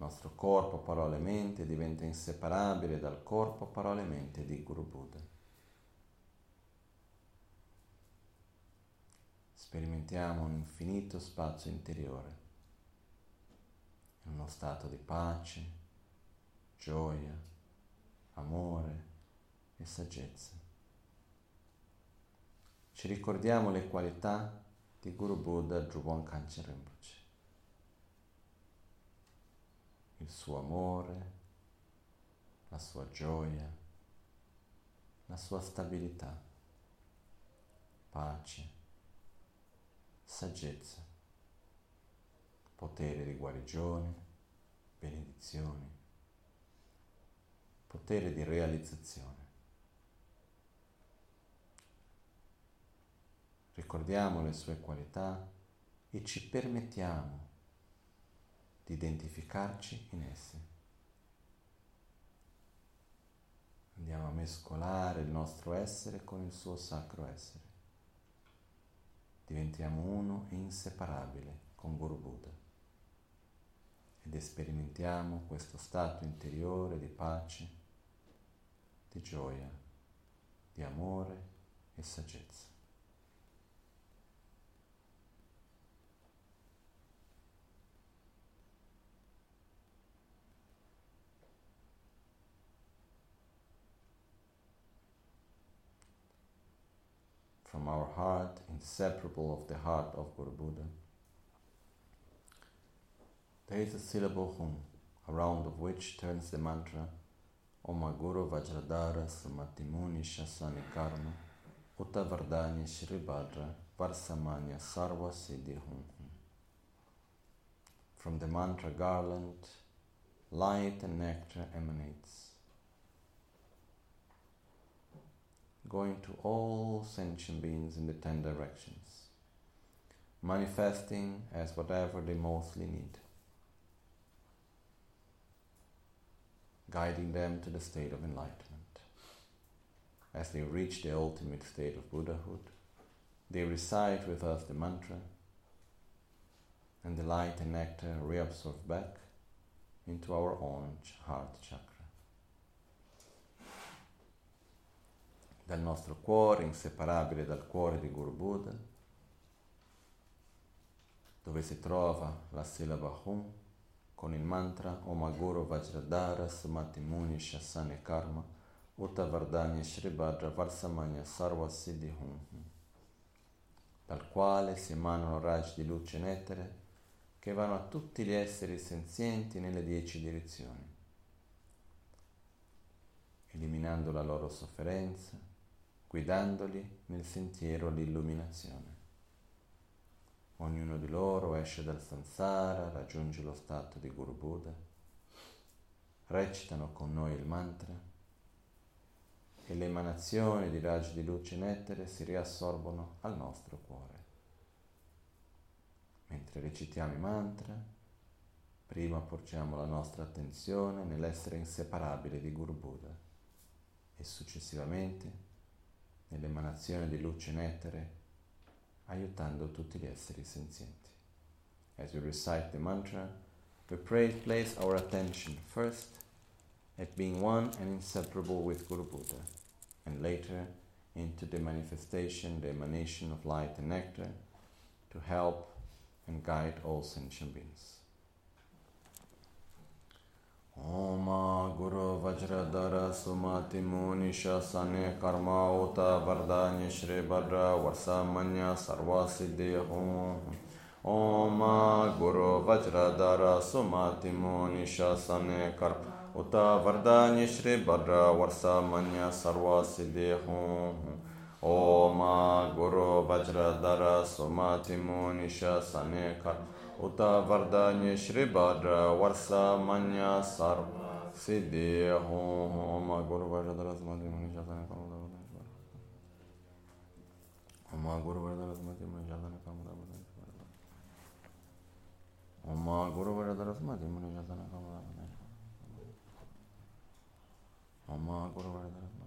Il nostro corpo, parole e mente diventa inseparabile dal corpo, parole e mente di Guru Buddha. Sperimentiamo un infinito spazio interiore, in uno stato di pace, gioia, amore e saggezza. Ci ricordiamo le qualità di Guru Buddha Drubon Kanchen Rinpoche, il suo amore, la sua gioia, la sua stabilità, pace, saggezza, potere di guarigione, benedizioni, potere di realizzazione. Ricordiamo le sue qualità e ci permettiamo di identificarci in esse. Andiamo a mescolare il nostro essere con il suo sacro essere. Diventiamo uno e inseparabile con Guru Buddha ed sperimentiamo questo stato interiore di pace, di gioia, di amore e saggezza. From our heart, inseparable of the heart of Guru Buddha, there is a syllable hum, around of which turns the mantra Oma Guru Vajradhara Samatimuni Shasani Karma Uttavardhani Shribhadra Varsamanya Sarva Siddhi Hum Hum. From the mantra garland, light and nectar emanates, going to all sentient beings in the 10 directions, manifesting as whatever they mostly need, guiding them to the state of enlightenment. As they reach the ultimate state of Buddhahood, they recite with us the mantra, and the light and nectar reabsorb back into our own heart chakra. Dal nostro cuore, inseparabile dal cuore di Guru Buddha, dove si trova la sillaba Hum, con il mantra Oma Guru Vajradhara Sumatimuni Shasane Karma Uttavardhani Shribhadra Varsamanya Sarva Siddhi Hum Hum, dal quale si emanano raggi di luce in etere che vanno a tutti gli esseri senzienti nelle 10 direzioni, eliminando la loro sofferenza, guidandoli nel sentiero all'illuminazione. Ognuno di loro esce dal samsara, raggiunge lo stato di Guru Buddha, recitano con noi il mantra e le emanazioni di raggi di luce in etere si riassorbono al nostro cuore. Mentre recitiamo i mantra, prima porgiamo la nostra attenzione nell'essere inseparabile di Guru Buddha e successivamente nell'emanazione di luce in etere, aiutando tutti gli esseri senzienti. As we recite the mantra, we place our attention first at being one and inseparable with Guru Buddha, and later into the manifestation, the emanation of light and nectar to help and guide all sentient beings. Oma Guru Vajradhara Sumati Munisha Sane Karma Uta Vardhani Shri Bhadra Varsamanya Sarva Siddhi Om Guru Vajradhara Sumati Munisha Sane Karma Uta Vardhani Shri Bhadra Varsamanya Sarva Siddhi Om Guru Vajradhara Sumati Munisha Sane Karma Uta Vardhani Shri Bhadra Varsamanya Sarva Siddhi Om Guru Vajradhara Sumati Munisha Sane Karma Om Guru Vajradhara Sumati Munisha Sane Karma Om Guru Vajradhara Sumati Munisha Sane Karma Om Guru Vajradhara Sumati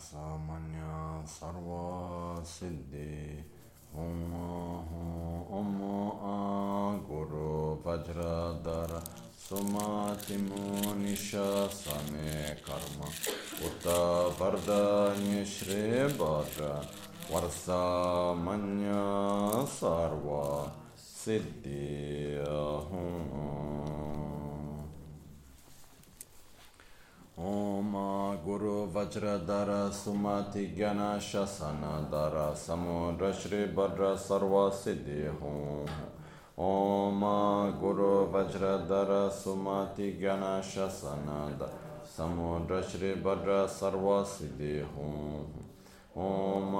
samanya sarva siddhi Om Guru Vajradhara Sumatimo nishasane karma Uta vardhani shri bhadra Varsamanya sarva siddhi Om Guru Vajradhara Sumati Gyana Shasana Dara Samudra Shri Bhadra Sarva Siddhi Om Guru Vajradhara Sumati Gyana Shasana Dara Samudra Shri Bhadra Sarva Siddhi Om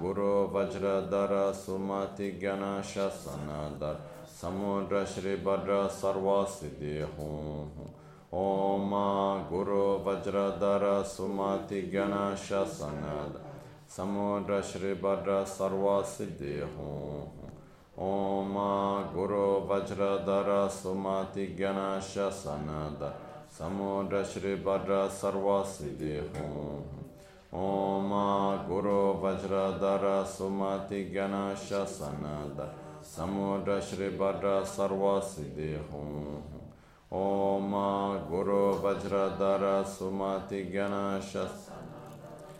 Guru Vajradhara Sumati Gyana Shasana Dara Samudra Shri Bhadra Sarva Siddhi Om Guru Vajradhara Sumati Gyana Shasana Dara Samudra Shri Bhadra Sarva Siddhi Om Guru Vajradhara Sumati Gyana Shasana Dara Samudra Shri Bhadra Sarva Siddhi Om Guru Vajradhara Sumati Gyana Shasana Dara Samudra Shri Bhadra Sarva Siddhi Om Guru Vajradhara Sumati Gyana Shasana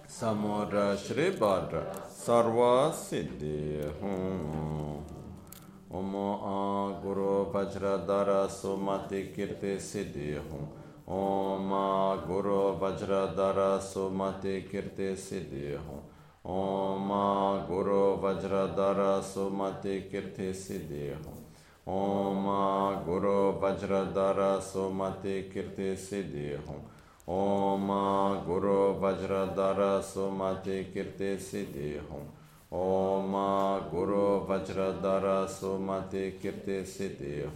Samudra Shri Bhadra Sarva Siddhi Om Guru Vajradhara Sumati Kirti Siddhi Om Guru Vajradhara Sumati Kirti Siddhi Om Guru Vajradhara Sumati Kirti Siddhi Om Guru Vajradhara Sumati Kirti Siddhi Om Guru Vajradhara Sumati Kirti Siddhi Om Guru Vajradhara Sumati Kirti Siddhi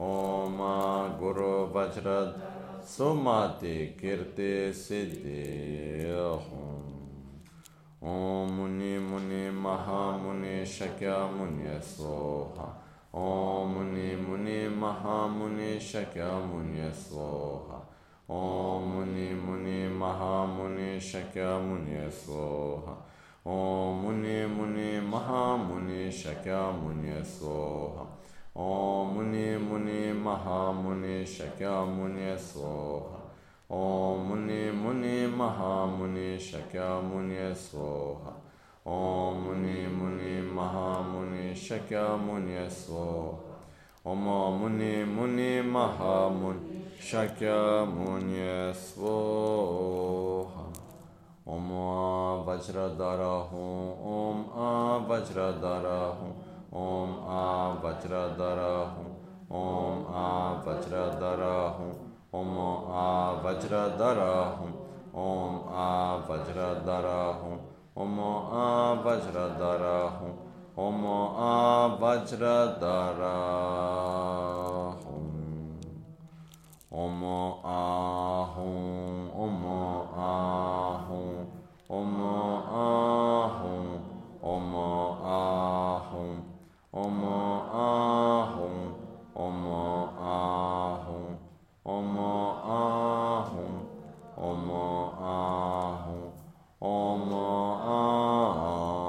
Om Guru Vajradhara Sumati Kirti Siddhi Om Muni Muni Maha Muni Shakya Muni Soha Om Muni Muni Maha Muni Shakya Muni Soha Om Muni Muni Maha Muni Shakya Muni Soha Om Muni Muni Maha Muni Shakya Muni Soha Om Muni Muni Maha Muni Shakya Muni Soha Om Muni Muni Maha Muni Shakya Muni Soha Om Muni Muni Maha Muni Shakya Muni Soha Om Muni Muni Maha Muni Shakya Muni Soha Om Vajradhara Om Vajradhara Om Vajradhara Om Vajradhara Om Vajradhara Om Vajradhara Om Vajradhara Om Ahum Om Ahum Om Ahum Om Ahum Om Ahum Om Ahum Om Ahum Om Ahum Om Aham.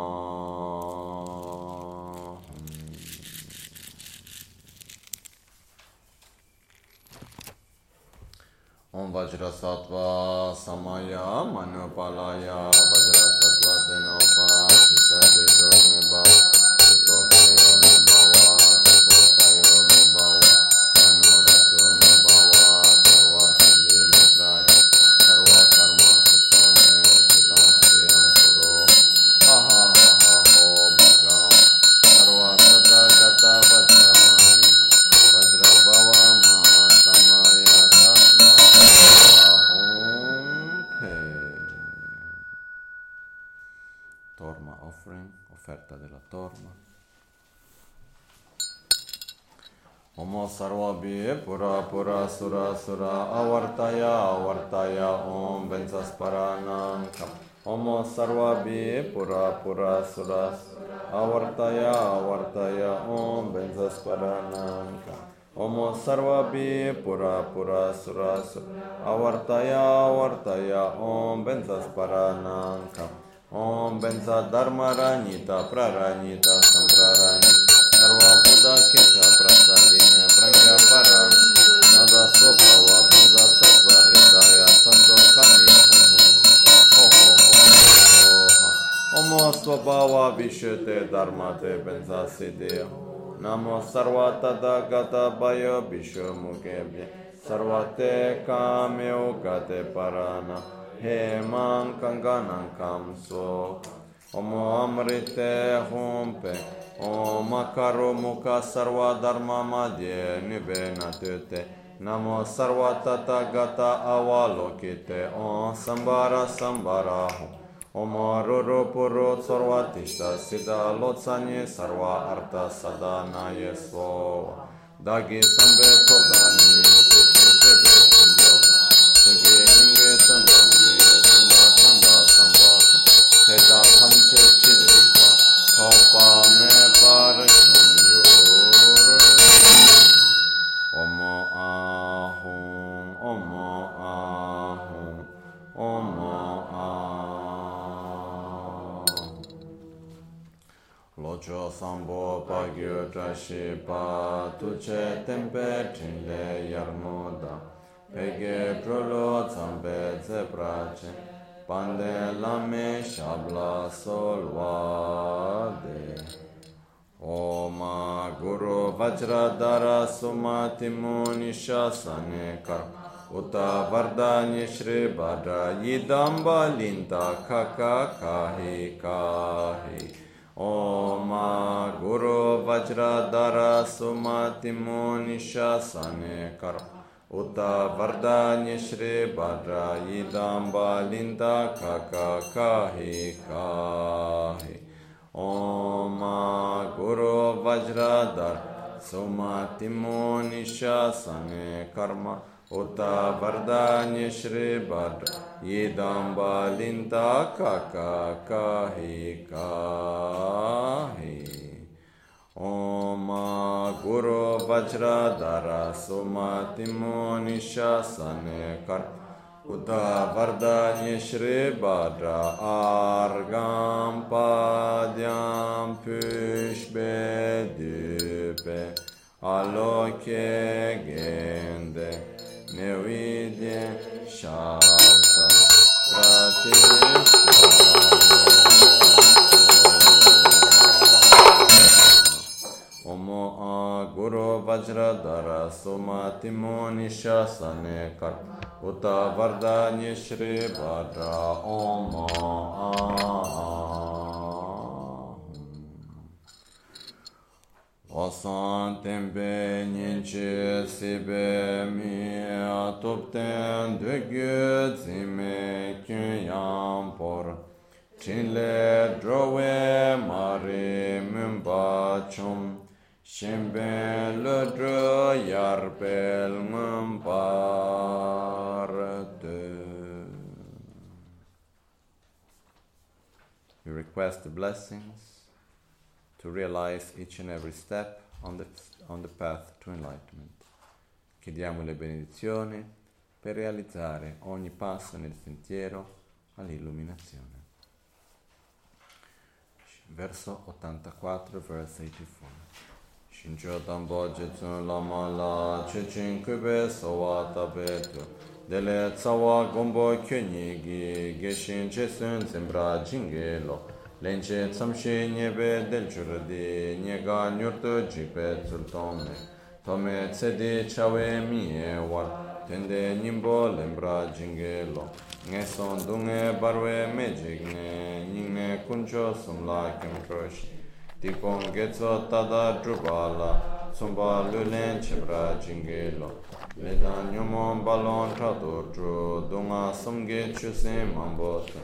Om Vajrasattva Samaya Manupalaya Vajrasattva Dinopahita Didromibha Sutokayo Mibhava Sutokayo Mibhava Manuratu Mibhava Sarva Siddhi Mipraya Sarva Karma Sutame Torma offering, offerta della torma. Om sarvabhi pura pura sura sura avartaya avartaya om bensasparanam Om sarvabhi pura pura sura avartaya avartaya om bensasparanam Om sarvapi pura pura surasu avartaya avartaya om benza sparananka om benza dharma ranita praranita samprarani sarva buddha kecha prasadine pranja param nada sopava buddha sattva hridaya santokami Om svabhava vishete dharmate benza siddhi Namo sarvata dagata bayo bisho mukebye sarvate kamyo gate parana he man kanganam kamso om amrite humpe om akaro mukha sarva dharma madhye nibena tute namo sarvata dagata avalokite om sambara sambaraho Om Roro Puro Sarva Tishta Siddha Lotsani Sarva Artha Sadhana Yeso Dagi Sambe Todani Tishti Shebe Sindo Shege Inge Tandangi Tanda Tanda Samba Teda Samche Chiripa Topa Me Parachindur Om Ahum Om Ahum Om Ahum Locho sambo pagyo trashipa tuche tempe chinle yarmoda Pege prolo zambe zebrace pande lame shabla solvade Oma guru vajradara sumati muni shasane kar Uta vardani shri badra yidamba linda kaka kahi kahi Oma Guru Vajradara Sumati Muni Shasane Kar Uta Vardani Shri Badra Yidamba Linda Kaka Kahi Kahi Oma Guru Vajradara Sumati Muni Shasane Karma Uta Vardani Shri Badra Yidamba linda kaka kahi kahi Om Guru Vajradara Sumati Muni Shasane Kar Uta Vardani Shri Badra Argam Padyam Pushbe Dupe Aloke Gende Nevidye Shab Om Guru Vajradara Sumati Muni Shasane Kar Uta Vardani Shri Badra Om Osantem beninci sibe mia topten dveguzime kyam por Chinle drove mare mumbachum Shimbe le dro yarpel mumbarte You request the blessings to realize each and every step on the path to enlightenment. Chiediamo le benedizioni per realizzare ogni passo nel sentiero all'illuminazione. Verso 84, verse 84. Shinjo Dambo Jetsun Lama La Chechin Kube Sowa Tabetu Dele Tsawa Gombo Kyonigi Geshin Jetsun Zembra Jingelo Lenche tsamshi nyebe delchurdi, nyega nyurtu jikpe tsultome, tome tsedi chawe miye war, tende nyimbo lembra jingelo, nge son dunge barwe mejigne, nyingne kuncho sumla kemkroshi, dikon getso tada drubala, sumba lulen chebra jingelo, ledan nyumon balon tradurju, dunga sumge chuse mambote,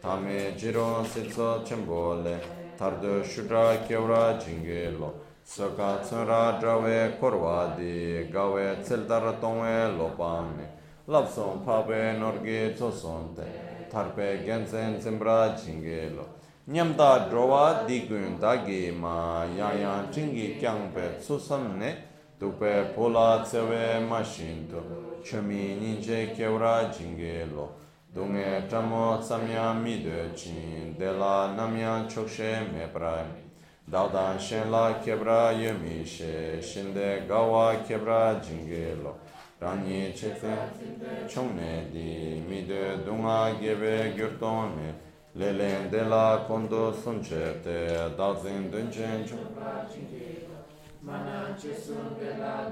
Tame Jiron Sitso Chambole, Tardo Shudra Kyora Jingelo, Soka Tsura Drawe Korwadi, Gawe Tseldar Tonwe Lopane, Lapson Pabe Norgi Tosonte, Tarpe Gensen Zimbra Jingelo, Nyamda Drowa Digun Dagima, Yayan Jingi Kyangpe Susamne, Dupe pulaceve masinto, chami ninje keura jingelo, dunge tramo samia midecin, della namia chokshe me prime, daudan shenla kebra yemishe, shinde gawa kebra jingelo, rani chete chone di mide dunga gebe gurtone, lelen della kondo suncete, dauzin dunjen chokra jingelo.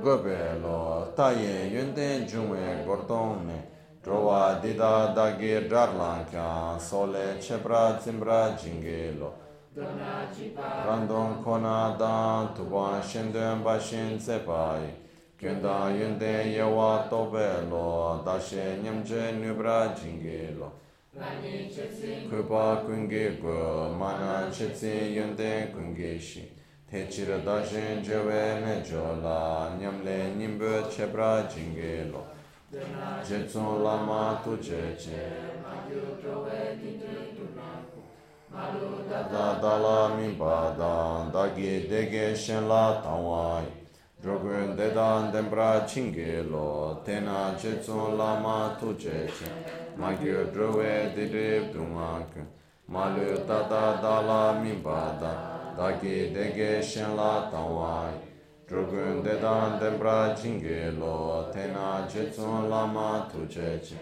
Gobelo, taie, yunde, giunge, gordone, trova dida da ghe darlanca, sole, cebra, zimbra, gingelo, randon conada, tuba, scendem, bashin, zepai, kenda, yunde, yewa, tobelo, dashe, nyamge, nubra, gingelo, kuba, kungi, go, mana, cetzi, yunde, kungishi. Te cirada jengeve ne jola, nyamle nimbe cebra jingelo. Jetson lama tu cece, ma io trove di tunaku. Malu da dala mimpada, dagi dege shen la tawai. Drogun dedan dembra jingelo, tena jetson lama tu cece, ma io trove di tunaku. Malu da dala mimpada. Dagi dege shen la tawai, drogun dedan dembra jingelo, tena jetson lama tu cece,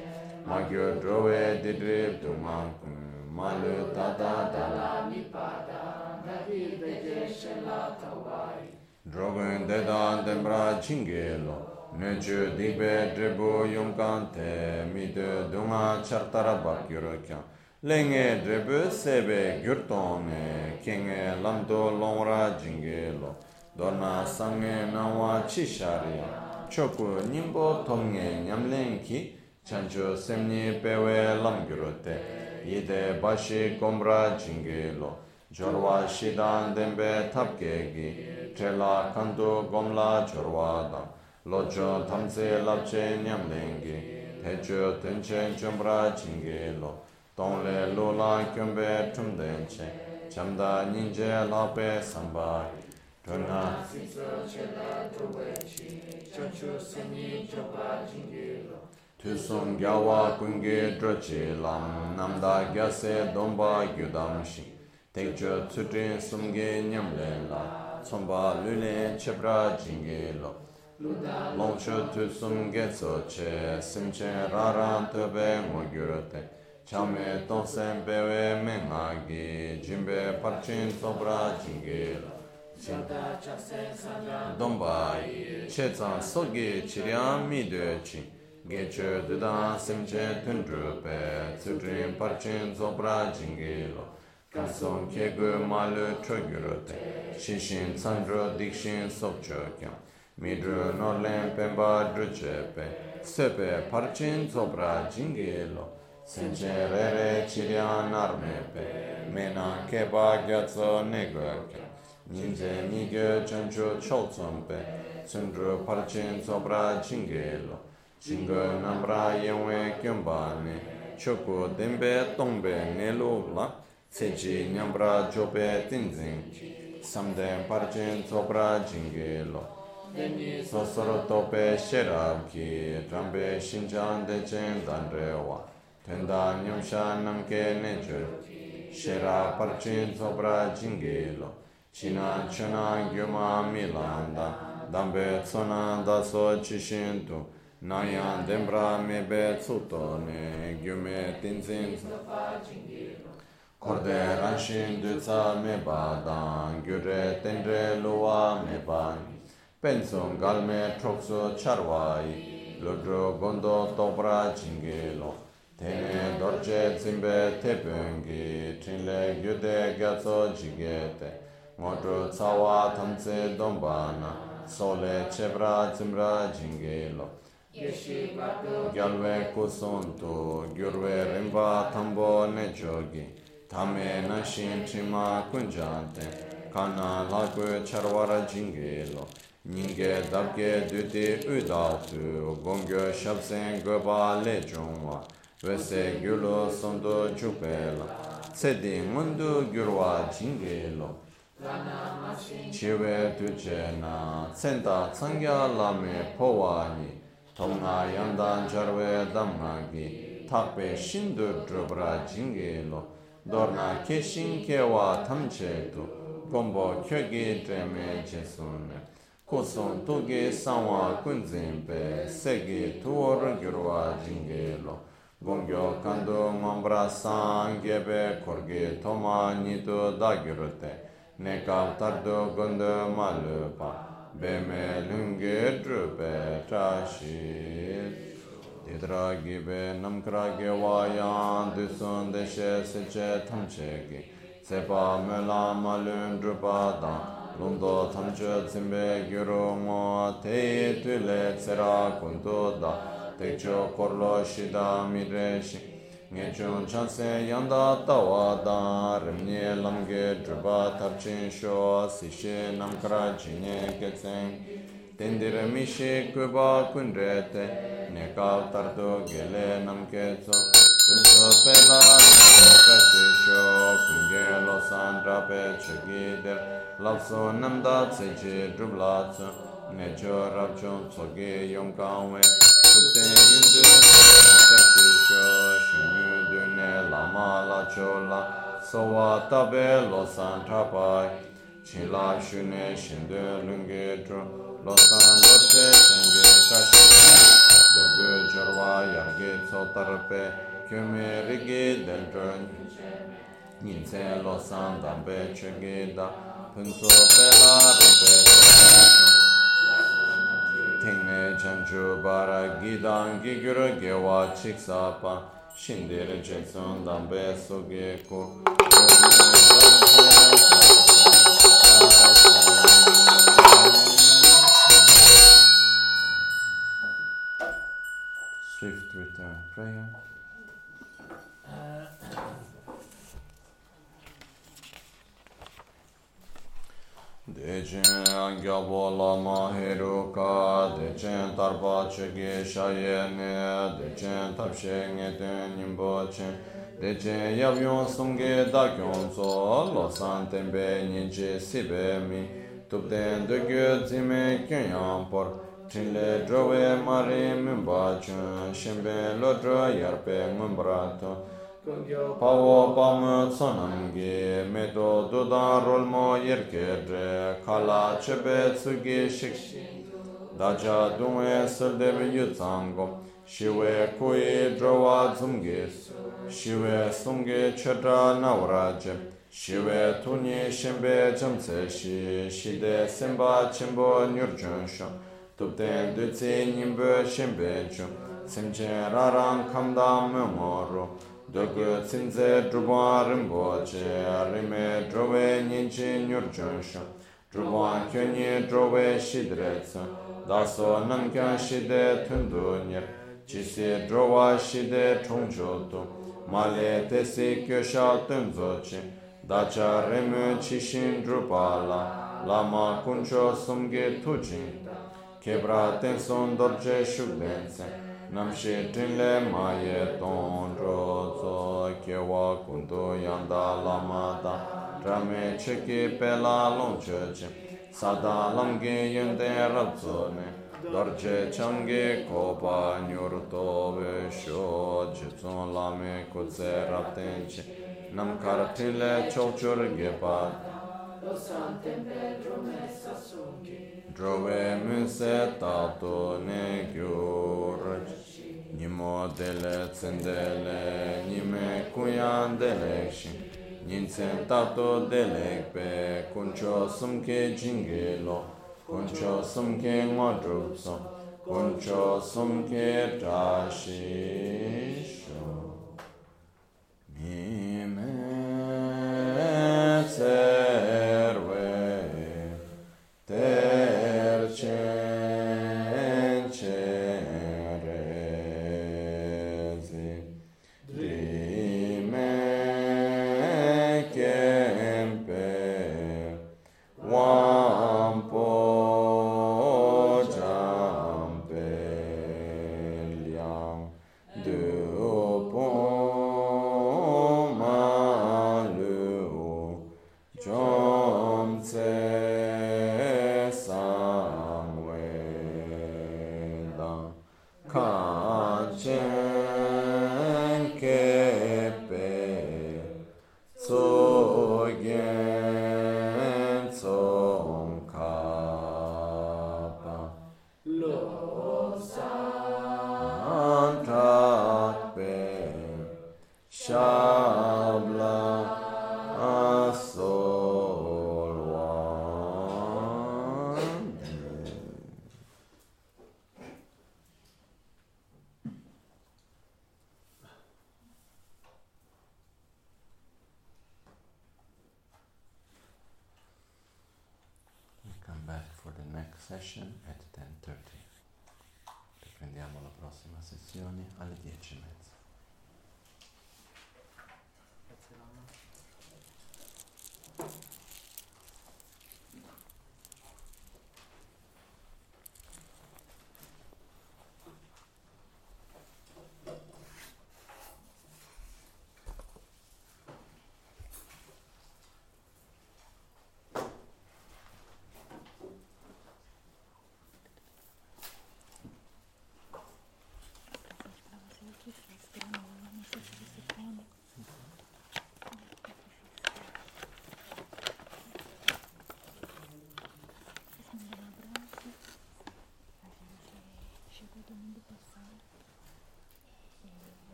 magyo drove didrib dumankun, malu tata dala mipada, dagi dege shen la tawai, drogun dedan dembra jingelo, neju dibe dribu yumkante, midu dunga chartarabak yurukyan. Lenge drebu sebe gurtone, kenge lamdo longra jingelo, donna sange nawa chisharia, choku nimbo tonge nyamlenki, chancho semni pewe lamgurute, yide bashi gombra jingelo, jorwa shidan dembe tapkegi, trela kandu gomla jorwada, lojo tamse lapche nyamlengi, techo tenche jombra jingelo. Tonle lola kyombe tumdenche, chamda ninje lape sambari. Tuna siso chela tuwechi, chanchu seni joba jingelo. Tusum gyawa kungi droche lam, namda gyase domba gyudamshi. Tekcho tsutrin sumge nyamlela, somba lule chebra jingelo. Longcho tusum getsoche, simchen raran tobe mogyurate. Chame ton sempewe menagi, jimbe parchin sobra jingela. Chata chase sanja dombai, chetan sogi chiriam mideci. Gecho dudan simche tundrupe, tsutrin parchin sobra jingela. Kason kegu malu chogurute, shishin sandro dikshin sobchokyan. Midru norlen pemba drucepe, sepe parchin sobra jingela. Sencerere cirian armepe, mena che bagazzo negoche, ninze mighe ciancio ciolzompe, sundru parcin sopra cingelo, cingo nambra yewe kyombane, choco dembe tombe nelula, seci nambra giope tinzinchi, samden parcin sopra cingelo, sosoro tope sherabki, trambe shinjan decen danrewa. Tenda nyamsha namke nechu, shera parchin sopra jingelo, china chana gyuma milanda, dambe tsonanda so chishintu, nayan dembra mebe tsutone, gyume tinzin sopra jingelo. Korde ranshin dutsa mebadan, gyure tendre luwa mebani, pensun galme troksu charwai, lodro gondo topra jingelo. Tene dorje zimbe tepungi, trinle yude gazo jigete, modru tsawa tamze dombana, sole cebra zimbra jingelo. Gyalwe kusuntu, gyurwe rimba tambo nechogi, tame nashin trima kunjante, kana lagu charwara jingelo. Ninge dabge duti udatu, gongyo shabsen goba lechungwa. Vese gyulo sondo chupela, sedi mundu gyurwa jingelo, Chive tuce na tsenta tsangya lame powani tongna yandan jarwe damnagi takpe shindu drubra jingelo dorna keshin kewa tamchetu gombo kyogi dreme jesune kusun tuge sanwa kunzimpe segi tuor girwa jingelo gongyo kandu mambra sangebe korgi toma nitu dagirute Nekal tardo gondo malupa, beme lunge drupe trashit. Tidra gibe namkra gewayan, dusun deshe seche tamchegi. Sepa mela malun drupada, lundo tamche zimbe gyuru mo, te tule tsera kunduda, techo korlo shida midreshi. Nechun chanse yanda tawada, remne lamge druba tapchin sho, sishe namkra chine ketseng. Tendire mishi kuba kundrete, nekav tardo gele namketso. Kunso pela kashisho, kunge lo sandrape chagider, lapso namda tseche drublatso, necho rabchon tsoge yomkawe. Sute yundu kashisho, lama la chola sowa tabe lo santrapai chila shune shinde lungetro lo sandote sange tashi dobu jorwa yarge sotarpe kyume rigi dentro ninse lo sandambe chengeda punso pela rebe tenne janju bara gidangi gyuru gewa chiksapa Shindere Jackson dambe sogeko Swift return prayer. Dejen Angavola Maheruka, Dejen Tarbachege Shayene, Dejen Tapshenge Denimbochen, Dejen Yavion Sunge Dakyonzo, Los Antembe Ninje Sibemi, Tubden Dugu Zime Kenyampor, Trile Drove Mari Mimbachen, Shimbe Lodro Yarpe Mimbrato. Pavo pam tsanangi, meto dudan rolmo yerkere, kala chebe tsugi shikshi. Daja dunwe sildebi yutsangom, shiwe kui drowa dzumgis, shiwe sungi chedra navrajib, shiwe tuni shimbe jamtseshi, shide simba chimbo nyurjunshom, tupten dutsi nimbu shimbechum, simchen raran kamda mumoro. Dogu tsinze druba rimboche, rime drove ninchi nyurjonsha, druba kyonye drove shidretsa, daso namkya shide tundunir, chisi drova shide chongchotu, male tesi kyosha tunzochi, dacha rime chishin drupala, lama kuncho sumge tujin, kebra tenson dorje shugdense, Namshi trinle maye tondro zo kewa kundu yanda lamada Rame cheki pela longcheche Sada lamge yende rabzone Dorje change koba nyurto vesho Jitsun lame kutse rabtenche Namkar trinle chokchur gepa Dosan tembe drume sasungi Drove muse tato ne gyur Nimo dele tsendele Nime kuyan delekshin Ninsen tato delekpe Kuncho sumke jingelo Kuncho sumke ngodrupso Kuncho sumke tashisho Nime serwe Om snack session at 10:30. Riprendiamo la prossima sessione alle 10:30.